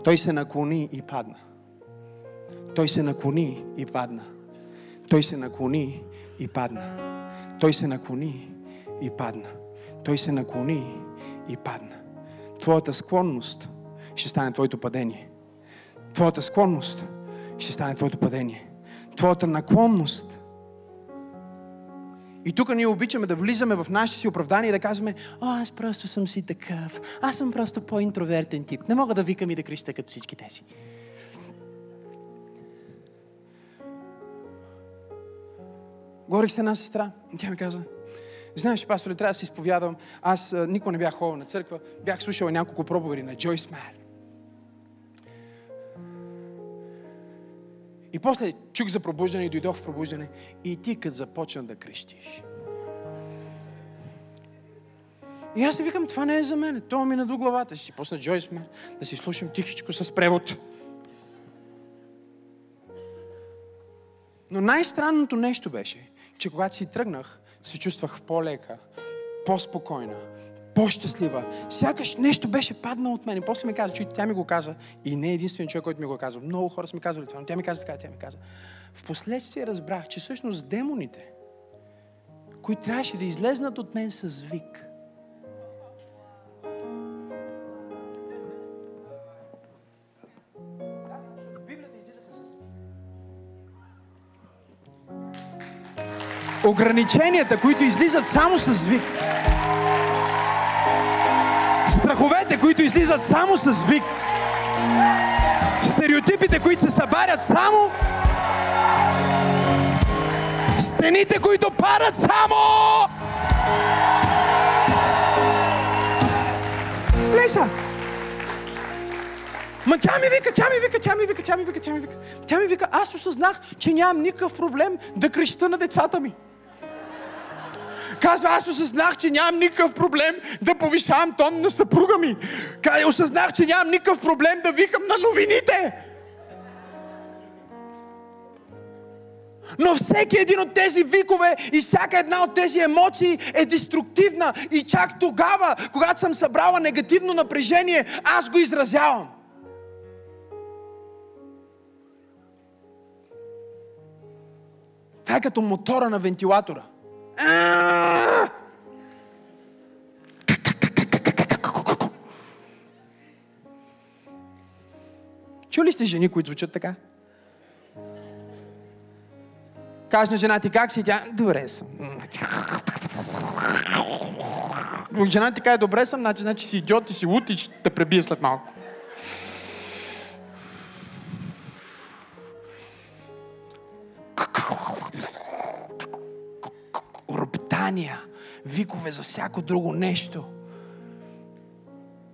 Той се наклони и падна. Той се наклони и падна. Той се наклони и падна. Той се наклони и падна. Той се наклони и падна. Твоята склонност ще стане твоето падение. Твоята склонност ще стане твоето падение. Твоята наклонност. И тук ние обичаме да влизаме в нашите си оправдания и да казваме, о, аз просто съм си такъв. Аз съм просто по-интровертен тип. Не мога да викам и да креща като всички тези. Говорих с една сестра. Тя ми каза, знаеш, пасторе, трябва да се изповядам. Аз никога не бях ходил на църква. Бях слушал няколко проповеди на Джойс Майер. И после чух за пробуждане и дойдох в пробуждане. И ти като започна да крещиш. И аз си викам, това не е за мен. Това ми наду главата. Ще си пусна Джойс Майер, да си слушам тихичко с превод. Но най-странното нещо беше, че когато си тръгнах, се чувствах по-лека, по-спокойна, по-щастлива. Сякаш нещо беше паднало от мен. И после ми каза, че тя ми го каза, и не е единствен човек, който ми го казва. Много хора са ми казвали това, но тя ми каза така, тя ми каза. Впоследствие разбрах, че всъщност демоните, които трябваше да излезнат от мен с вик. Ограниченията, които излизат само с вик. Страховете, които излизат само с вик. Стереотипите, които се събарят само. Стените, които падат само. Леса. Ма тя ми вика, тя ми вика, тя ми вика, тя ми вика, тя ми вика. Тя ми вика, аз осъзнах, че нямам никакъв проблем да креща на децата ми. Казва, аз осъзнах, че нямам никакъв проблем да повишавам тон на съпруга ми. Казва, осъзнах, че нямам никакъв проблем да викам на новините. Но всеки един от тези викове и всяка една от тези емоции е деструктивна. И чак тогава, когато съм събрала негативно напрежение, аз го изразявам. Това е като мотора на вентилатора. Чули сте жени, които звучат така? Кажеш на жена ти, как си? Тя, добре съм. Жена ти каже, добре съм, значи, значи си идиот и си лут и ще те пребие след малко. Роптания, викове за всяко друго нещо.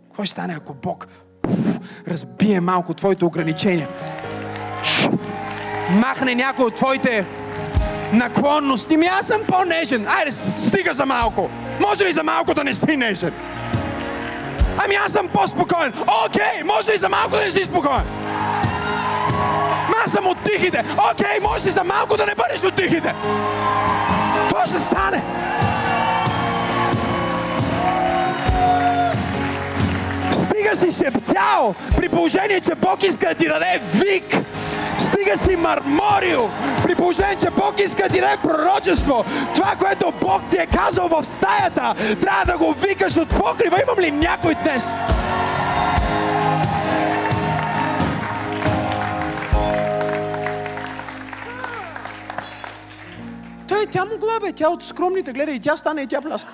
Какво ще стане, ако Бог разбие малко твоите ограничения? Махне някой от твоите наклонности. Ми аз съм по-нежен. Айде, стига за малко. Може ли за малко да не си нежен? Ами аз съм по-спокоен. Окей, може ли за малко да не си спокоен? Ма аз съм от тихите. Окей, може ли за малко да не бъдеш от тихите? Това ще стане. Стига си шептял, при положение, че Бог иска да ти даде вик. Стига си мърморил, при положение, че Бог иска да ти даде пророчество. Това, което Бог ти е казал в стаята, трябва да го викаш от покрива. Имам ли някой днес? Той, тя могла бе, тя от скромните гледа и тя стане и тя пляска.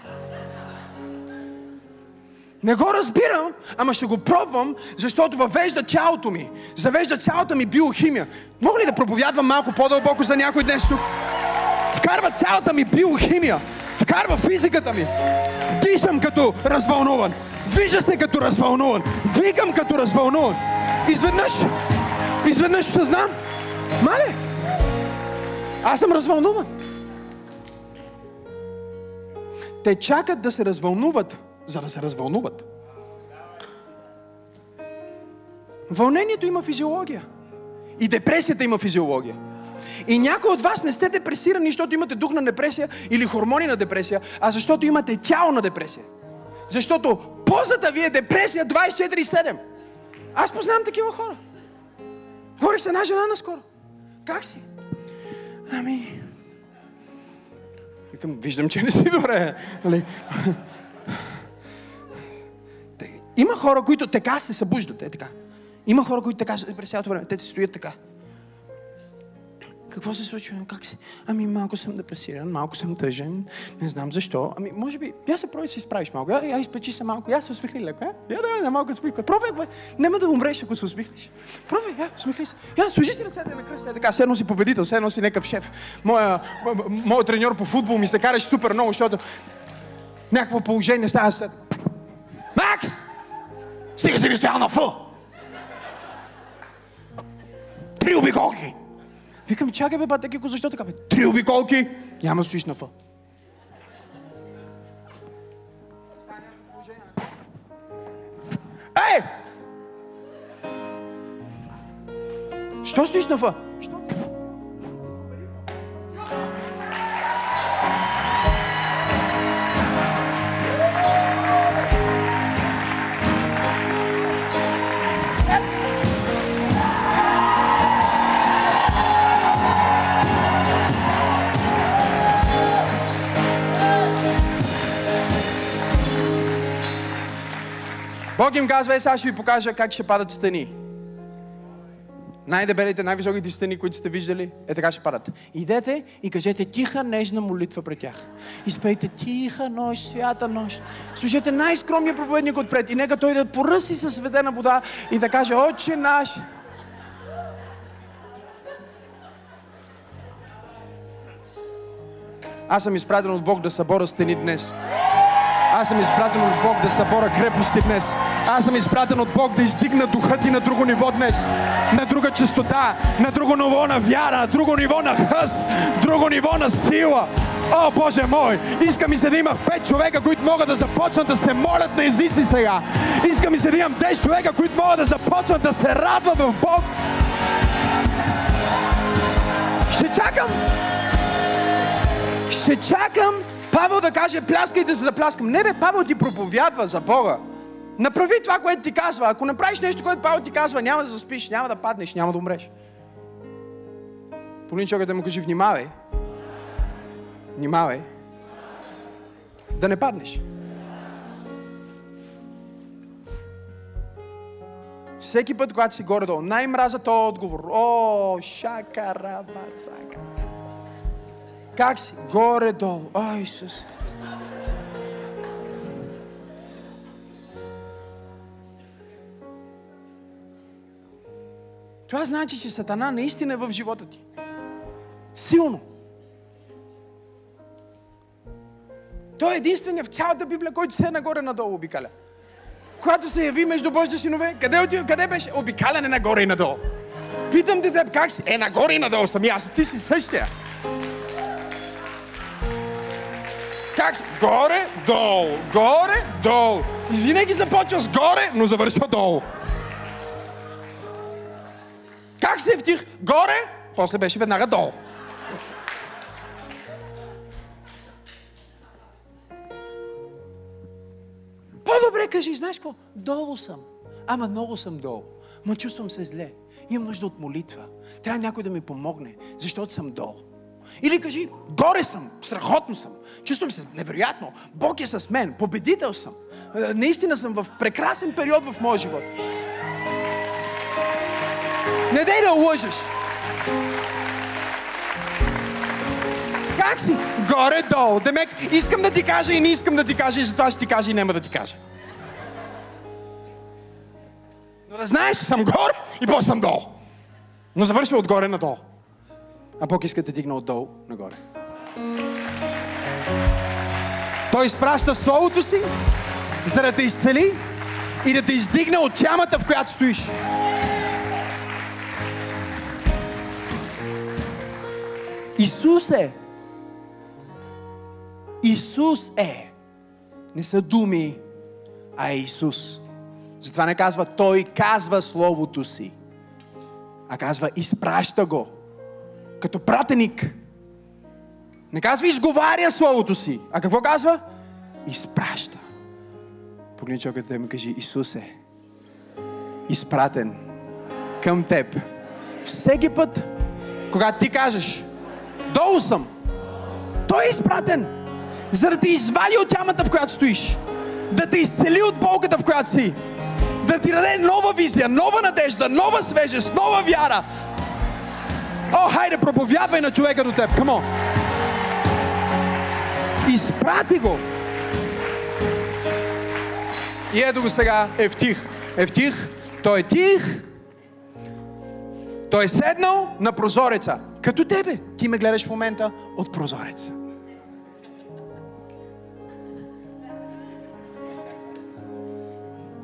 Не го разбирам, ама ще го пробвам, защото въвежда тялото ми. Завежда цялата ми биохимия. Мога ли да проповядвам малко по-дълбоко за някой днес тук? Вкарва цялата ми биохимия. Вкарва физиката ми. Дишам като развълнуван. Движа се като развълнуван. Викам като развълнуван. Изведнъж, изведнъж ще знам. Мале, аз съм развълнуван. Те чакат да се развълнуват, за да се развълнуват. Вълнението има физиология. И депресията има физиология. И някои от вас не сте депресирани, защото имате дух на депресия или хормони на депресия, а защото имате тяло на депресия. Защото позата ви е депресия двайсет и четири седем. Аз познавам такива хора. Говорих с една жена наскоро. Как си? Ами... Виждам, че не си добре. Има хора, които така се събуждат. Е така. Има хора, които така през цялото време. Те се стоят така. Какво се случва? Как си? Ами малко съм депресиран, малко съм тъжен. Не знам защо. Ами може би, я се пробвай да се изправиш малко. Я, я изпечи се малко. Я се усмихни леко. Я, я давай на малко усмихва. Пробвай, бе. Няма да умреш, ако се усмихнеш. Пробвай, я, усмихни се. Я, служи си ръцете на кръста. Е така, все едно си победител, все едно си някакъв шеф. Моя, моя, моя треньор по футбол ми се караше супер много, защото някакво положение става след. Макс! Стига си ми стоял на фъл! Три обиколки! Викам, чакай бе, бата Кико, защо така бе? Три обиколки! Няма стоиш на фъл. Ей! Що стоиш на фъл? Що? Бог им казва, е, сега ще ви покажа как ще падат стени. Най-дебелите, най-високите стени, които сте виждали, е така ще падат. Идете и кажете тиха, нежна молитва пред тях. Изпейте тиха нощ, свята нощ. Служете най-скромния проповедник отпред и нека той да поръси със светена вода и да каже, Отче наш. Аз съм изпратен от Бог да събора стени днес. Аз съм изпратен от Бог да събора крепости днес. Аз съм изпратен от Бог да издигна духа ти на друго ниво днес. На друга чистота, на друго ниво на вяра, на друго ниво на хъс, друго ниво на сила. О, Боже мой! Иска ми се да имах пет човека, които могат да започнат да се молят на езици сега. Иска ми се да имам десет човека, които могат да започнат да се радват в Бог. Ще чакам! Ще чакам! Павел да каже, пляскайте, за да пляскам. Не бе, Павел ти проповядва за Бога. Направи това, което ти казва. Ако направиш нещо, което Павел ти казва, няма да заспиш, няма да паднеш, няма да умреш. Погледни човека да му кажи, внимавай. Внимавай. Да не паднеш. всеки път, когато си горе-долу, най-мраза този отговор. О, шакарабасаката. Как си? Горе-долу. О, Исус. Това значи, че Сатана наистина е в живота ти. Силно. Той е единственият в цялата Библия, който се е нагоре-надолу обикаля. Когато се яви между Божите синове, къде отива, къде беше? Обикаляне нагоре и надолу. Питам те теб, как си? Е, нагоре и надолу съм аз. Ти си същия. Как си? Горе, долу, горе, долу. И винаги започва с горе, но завършва долу. Как се Евтих? Горе, после беше веднага долу. По-добре кажи, знаеш какво? Долу съм. Ама много съм долу. Ма чувствам се зле. Имам нужда от молитва. Трябва някой да ми помогне, защото съм долу. Или кажи, горе съм, страхотно съм. Чувствам се невероятно. Бог е с мен, победител съм. Наистина съм в прекрасен период в моя живот. Не дай да лъжеш. Как си? Горе-долу. Демек, искам да ти кажа и не искам да ти кажа и затова ще ти кажа и няма да ти кажа. Но да знаеш, съм горе и после съм долу. Но завършва отгоре надолу. А Бог иска да те дигна отдолу нагоре. Той изпраща Словото си, за да те изцели и да те издигне от ямата, в която стоиш. Исус е. Исус е. Не са думи, а е Исус. Затова не казва, Той казва Словото си. А казва, изпраща го. Като пратеник. Не казва, изговаря Словото си. А какво казва? Изпраща. Погледни човекът да ми кажи, Исус е. Изпратен. Към теб. Всеки път, когато ти кажеш, долу съм. Той е изпратен, за да те извади от ямата, в която стоиш. Да те изцели от болката, в която си. Да ти даде нова визия, нова надежда, нова свежест, нова вяра. О, хайде, проповядвай на човека до теб. Come on. Изпрати го. И ето го сега, Евтих. Евтих, той е тих. Той е седнал на прозореца. Като тебе. Ти ме гледаш в момента от прозореца.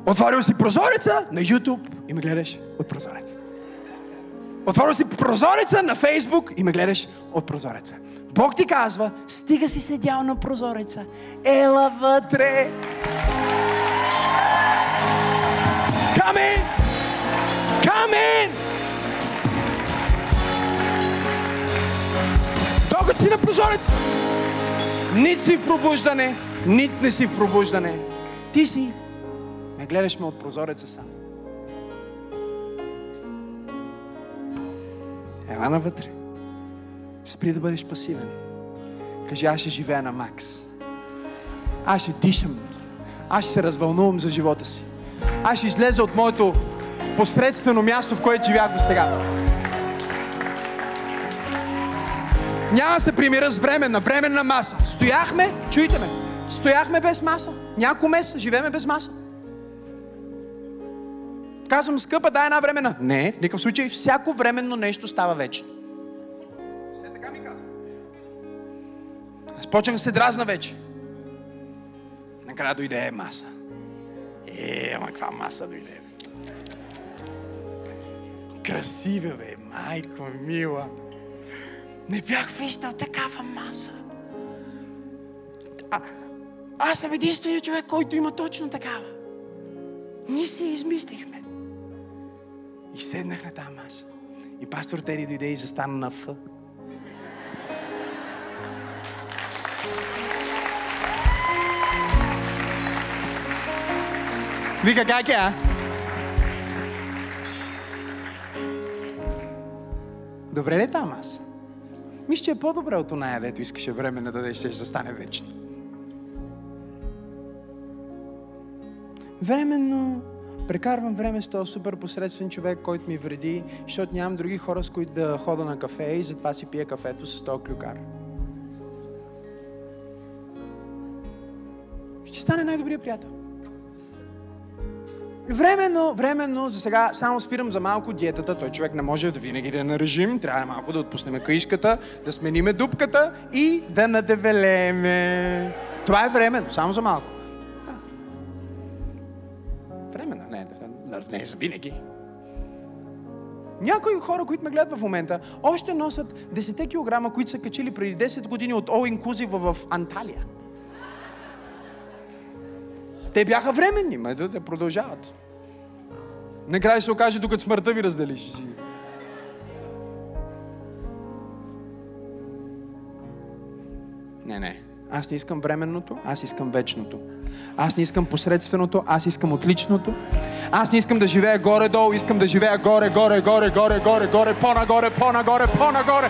Отварял си прозореца на YouTube и ме гледаш от прозореца. Отварял си прозореца на Facebook и ме гледаш от прозореца. Бог ти казва, стига си седял на прозореца. Ела вътре. Come in! Come in! Докато си на прозорец, нито си в пробуждане, нито не си в пробуждане. Ти си, ме гледаш ме от прозореца сам. Ела навътре. Спри да бъдеш пасивен. Кажи, аз ще живея на макс. Аз ще дишам. Аз ще се развълнувам за живота си. Аз ще излеза от моето посредствено място, в което живях до сега. Няма да се примира с временна, временна маса. Стояхме, чуйте ме, стояхме без маса. Няколко месеца живееме без маса. Казвам, скъпа, дай една времена. Не, в никакъв случай, всяко временно нещо става вечно. Все така ми казвам. Аз почнах да се дразна вече. Накрая дойде маса. Е, ама каква маса дойде? Красива, бе, майко мила. Не бях виждал такава маса. А, аз съм единственият човек, който има точно такава. Ние си измислихме. И седнах на тази маса. И пастор Тери дойде и застана на Ф. Вика, как е, а? Добре ли тази маса? Мисля, че е по-добре от оная, дето искаше време да дадеш, ще застане вечно. Временно Прекарвам време с този супер посредствен човек, който ми вреди, защото нямам други хора, с които да хода на кафе и затова си пия кафето с този клюкар. Ще стане най-добрия приятел. Временно, временно, за сега само спирам за малко диетата. Той човек не може да винаги да е на режим. Трябва малко да отпуснем каишката, да смениме дупката и да надевелеме. Това е временно, само за малко. А. Временно, не, не е за винаги. Някои хора, които ме гледат в момента, още носят десет килограма, които са качили преди десет години от All Inclusive в Анталия. Те бяха временни, ме те продължават. Накрая се окаже, докато смъртта ви разделиш си. Не, не. Аз не искам временното, аз искам вечното. Аз не искам посредственото, аз искам отличното. Аз не искам да живея горе-долу, искам да живея горе-горе, горе-горе, горе-горе, по-нагоре, по-нагоре, по-нагоре.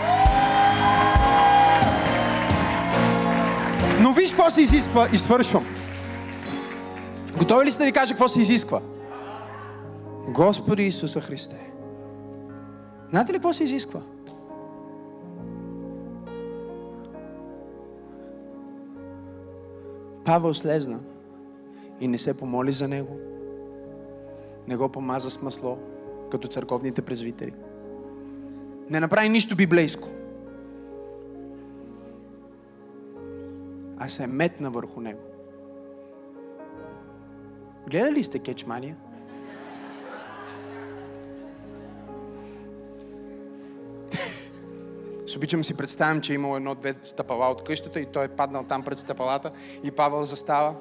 Но виж какво се изисква и свършвам. Готови ли сте да ви кажа какво се изисква? Господи Исуса Христе. Знаете ли какво се изисква? Павел слезна и не се помоли за него. Не го помаза с масло, като църковните презвитери. Не направи нищо библейско. А се метна върху него. Гледали сте Кечмания? С обичам си представям, че е имало едно-две стъпала от къщата и той е паднал там пред стъпалата и Павел застава.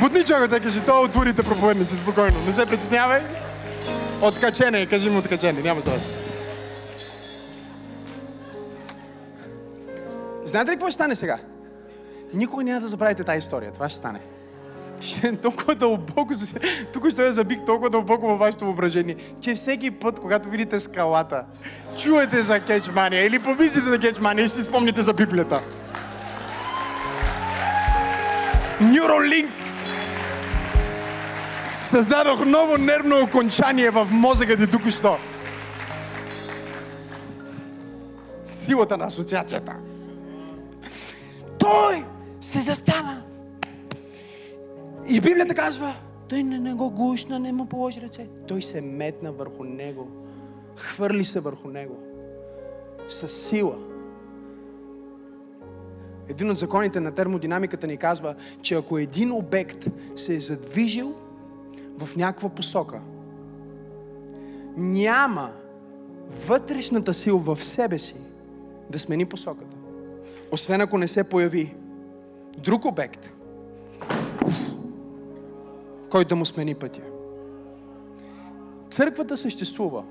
Бутни чогата, кажи, то отворите проповедници, спокойно, не се притеснявай. Откачене, кажи му откачене, няма съвет. Знаете ли какво ще стане сега? Никога няма да забравите тази история, това ще стане. Толкова дълбоко, тук ще я забих толкова дълбоко във вашето въображение, че всеки път, когато видите скалата, чуете за Кечмания или помислите за Кечмания и си спомните за Библията. Neuralink. Създадох ново нервно окончание в мозъка ти току-що. Силата на асоциацията. Той се застава. И Библията казва, той не, не го гушна, не му положи ръце. Той се метна върху него. Хвърли се върху него. Със сила. Един от законите на термодинамиката ни казва, че ако един обект се е задвижил в някаква посока, няма вътрешната сила в себе си да смени посоката. Освен ако не се появи друг обект, който да му смени пътя. Църквата съществува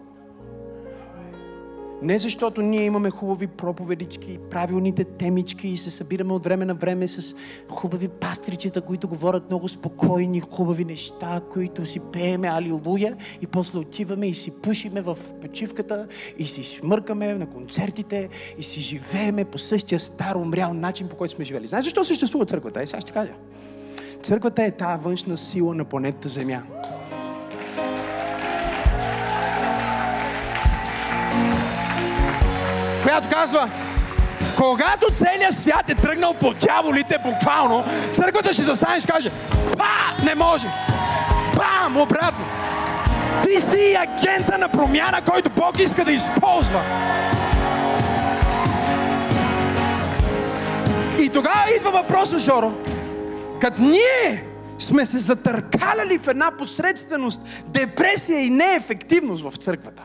не защото ние имаме хубави проповедички, правилните темички и се събираме от време на време с хубави пастричета, които говорят много спокойни, хубави неща, които си пееме алилуя и после отиваме и си пушиме в почивката и си смъркаме на концертите и си живееме по същия стар умрял начин, по който сме живели. Знаете защо съществува църквата? Е, сега ще кажа. Църквата е тая външна сила на планетата Земя. Която казва, когато целият свят е тръгнал по дяволите буквално, църквата ще застанеш и каже, па, не може, пам, обратно. Ти си агента на промяна, който Бог иска да използва. И тогава идва въпроса, Жоро, като ние сме се затъркаляли в една посредственост, депресия и неефективност в църквата.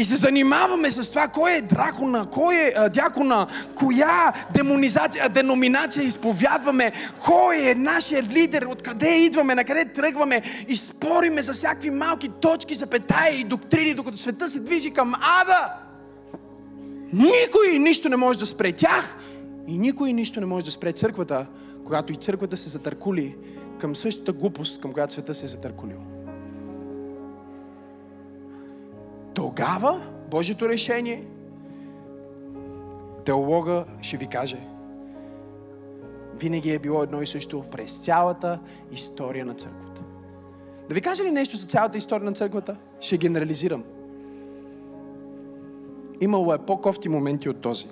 И се занимаваме с това, кой е дракона, кой е а, дякона, коя демонизация, деноминация изповядваме, кой е нашият лидер, откъде идваме, накъде тръгваме и спориме за всякакви малки точки, запетаи и доктрини, докато света се движи към ада. Никой и нищо не може да спре тях и никой и нищо не може да спре църквата, когато и църквата се затъркули към същата глупост, към която света се е затъркулил. Тогава Божието решение, теолога ще ви каже, винаги е било едно и също през цялата история на църквата. Да ви кажа ли нещо за цялата история на църквата? Ще генерализирам. Имало е по-кофти моменти от този.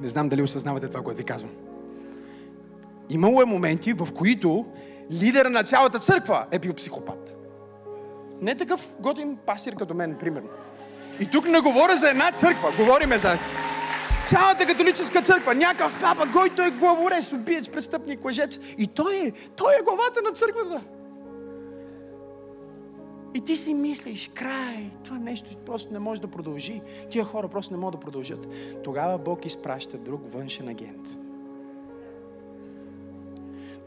Не знам дали осъзнавате това, което ви казвам. Имало е моменти, в които лидера на цялата църква е бил психопат. Не такъв готин пастир като мен, примерно. И тук не говоря за една църква, говориме за цялата католическа църква. Някакъв папа, който е главорез, убиец, престъпник, лъжец. И той е, той е главата на църквата. И ти си мислиш, край, това нещо просто не може да продължи. Тия хора просто не могат да продължат. Тогава Бог изпраща друг външен агент.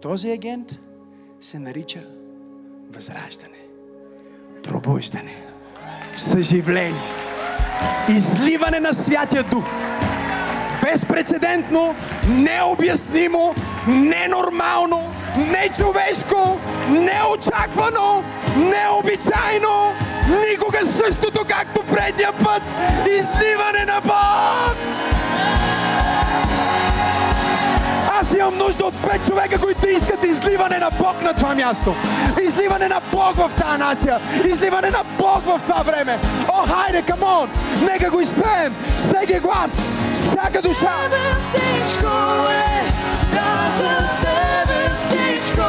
Този агент се нарича възраждане, пробуждане, съживление, изливане на Святия Дух. Безпрецедентно, необяснимо, ненормално, нечовешко, неочаквано, необичайно, никога същото, както предния път, изливане на Бог! Аз имам нужда от пет човека, които искат изливане на Бог на това място. Изливане на Бог в тази нация. Изливане на Бог в това време. О, хайде, камон! Нека го изпеем! Всеки глас, всяка душа! Тебе всичко е, да, за тебе всичко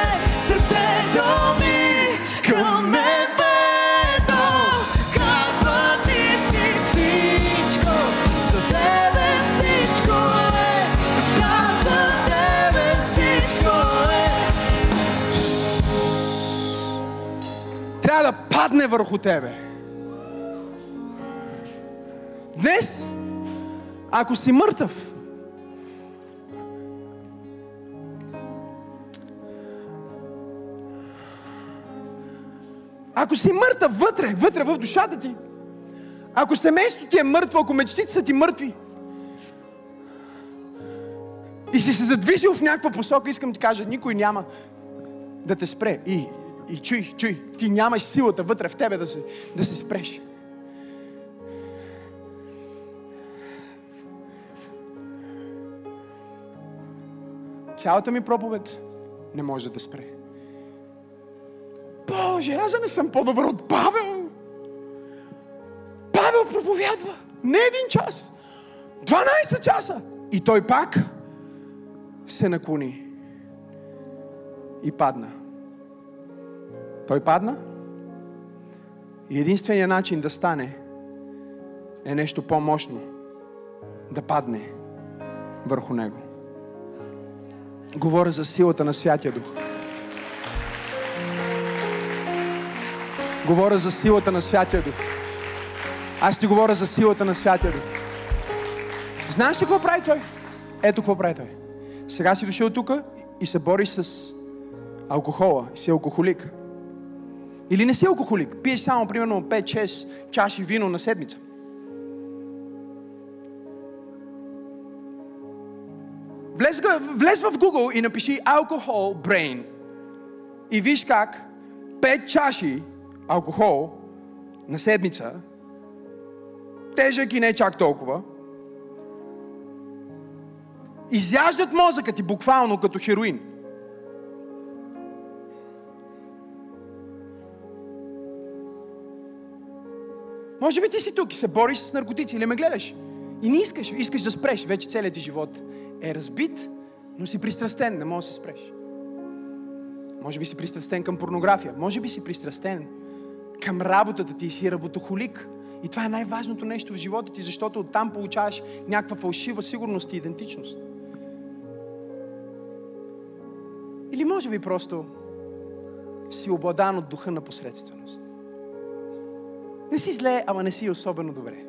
е, сърцето ми към небето, казва ти си всичко, за тебе всичко е, да, за тебе всичко е. Трябва да падне върху тебе. Днес, ако си мъртъв, ако си мъртъв вътре, вътре в душата ти, ако семейството ти е мъртво, ако мечтите са ти мъртви и си се задвижил в някаква посока, искам да кажа, никой няма да те спре. И, и чуй, чуй, ти нямаш силата вътре в тебе да се, да се спреш. Цялата ми проповед не може да те спре. Боже, аз не съм по-добър от Павел. Павел проповядва не един час, дванайсет часа. И той пак се наклони и падна. Той падна и единственият начин да стане е нещо по-мощно. Да падне върху него. Говоря за силата на Святия Дух. Говоря за силата на Святия Дух. Аз ти говоря за силата на Святия Дух. Знаеш ли какво прави той? Ето какво прави той. Сега си дошъл тук и се бориш с алкохола. И си алкохолик. Или не си алкохолик. Пиеш само примерно пет-шест чаши вино на седмица. Влез, влез в Google и напиши алкохол брейн. И виж как пет чаши алкохол на седмица, тежък и не чак толкова, изяждат мозъка ти буквално като хероин. Може би ти си тук и се бориш с наркотици или ме гледаш и не искаш, искаш да спреш. Вече целият ти живот е разбит, но си пристрастен, не можеш да се спреш. Може би си пристрастен към порнография, може би си пристрастен към работата ти и си работохолик. И това е най-важното нещо в живота ти, защото оттам получаваш някаква фалшива сигурност и идентичност. Или може би просто си обладан от духа на посредственост. Не си зле, ама не си особено добре.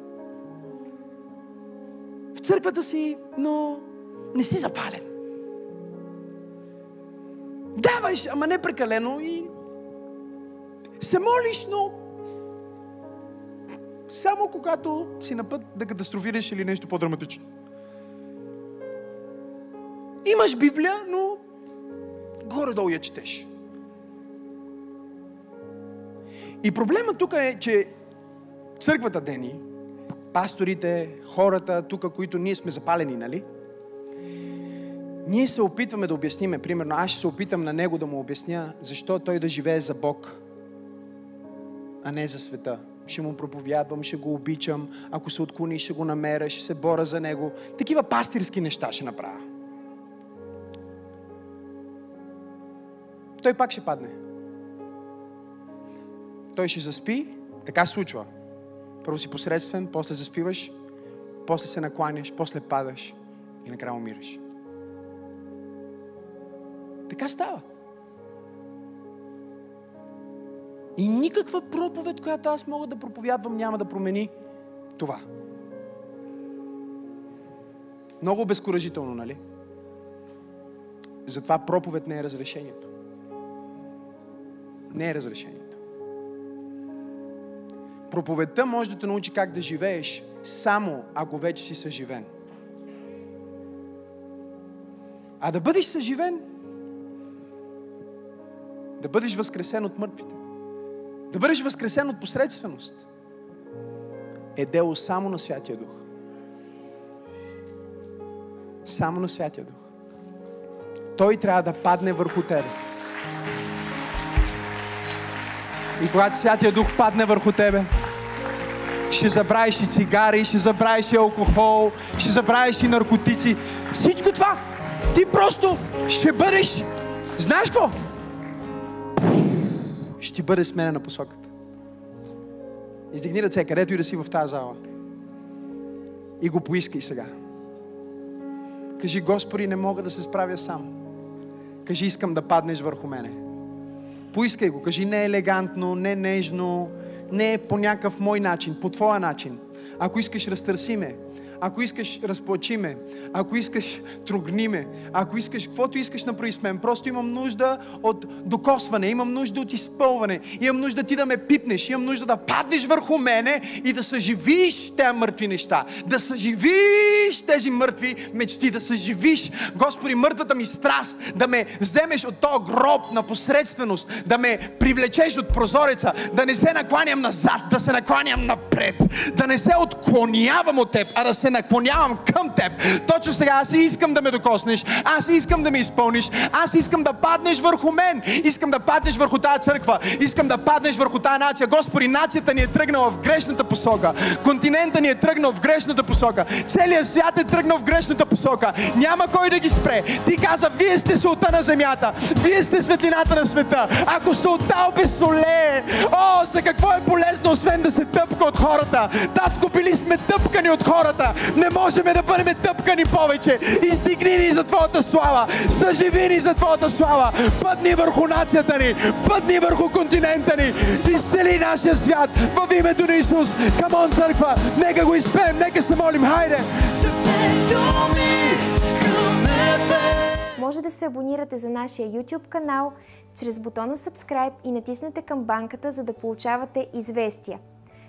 В църквата си, но не си запален. Даваш, ама не прекалено и се молиш, но само когато си на път да катастрофираш или нещо по-драматично. Имаш Библия, но горе-долу я четеш. И проблемът тук е, че църквата дени, пасторите, хората тук, които ние сме запалени, нали? Ние се опитваме да обясниме, примерно, аз ще се опитам на него да му обясня, защо той да живее за Бог, а не за света. Ще му проповядвам, ще го обичам, ако се отклони, ще го намеря, ще се боря за него. Такива пастирски неща ще направя. Той пак ще падне. Той ще заспи, така случва. Първо си посредствен, после заспиваш, после се накланяш, после падаш и накрая умираш. Така става. И никаква проповед, която аз мога да проповядвам, няма да промени това. Много обезкуражително, нали? Затова проповед не е разрешението. Не е разрешението. Проповедта може да те научи как да живееш, само ако вече си съживен. А да бъдеш съживен, да бъдеш възкресен от мъртвите, да бъдеш възкресен от посредственост, е дело само на Святия Дух. Само на Святия Дух. Той трябва да падне върху тебе. И когато Святия Дух падне върху тебе, ще забравиш и цигари, ще забравиш и алкохол, ще забравиш и наркотици. Всичко това ти просто ще бъдеш. Знаеш какво? Ще ти бъде сменена посоката. Издигни ръце, където и да си в тази зала. И го поискай сега. Кажи, Господи, не мога да се справя сам. Кажи, искам да паднеш върху мене. Поискай го. Кажи, не елегантно, не нежно, не по някакъв мой начин, по твоя начин. Ако искаш, разтърси ме. Ако искаш, разплачи ме. Ако искаш, трогни ме. Ако искаш, каквото искаш, направи с мен. Просто имам нужда от докосване, имам нужда от изпълване, имам нужда ти да ме пипнеш, имам нужда да паднеш върху мене и да съживиш тези мъртви неща. Да съживиш тези мъртви мечти, да съживиш, Господи, мъртвата ми страст, да ме вземеш от този гроб на посредственост, да ме привлечеш от прозореца, да не се накланям назад, да се накланям напред, да не се отклонявам от теб, а да се наклонявам към теб. Точно сега аз искам да ме докоснеш, аз искам да ме изпълниш, аз искам да паднеш върху мен, искам да паднеш върху тази църква, искам да паднеш върху тази нация. Господи, нацията ни е тръгнала в грешната посока, континента ни е тръгнал в грешната посока, целият свят е тръгнал в грешната посока, няма кой да ги спре. Ти каза, вие сте солта на земята, вие сте светлината на света. Ако солта обесолее, о, за какво е полезно, освен да се тъпка от хората? Татко, били сме тъпкани от хората. Не можем да бъдем тъпкани повече. Издигни ни за Твоята слава. Съживи ни за Твоята слава. Пъдни върху нацията ни. Пъдни върху континента ни. Изцели нашия свят в името на Исус. Камон, църква. Нека го изпеем. Нека се молим. Хайде! Може да се абонирате за нашия YouTube канал чрез бутона Subscribe и натиснете камбанката, за да получавате известия.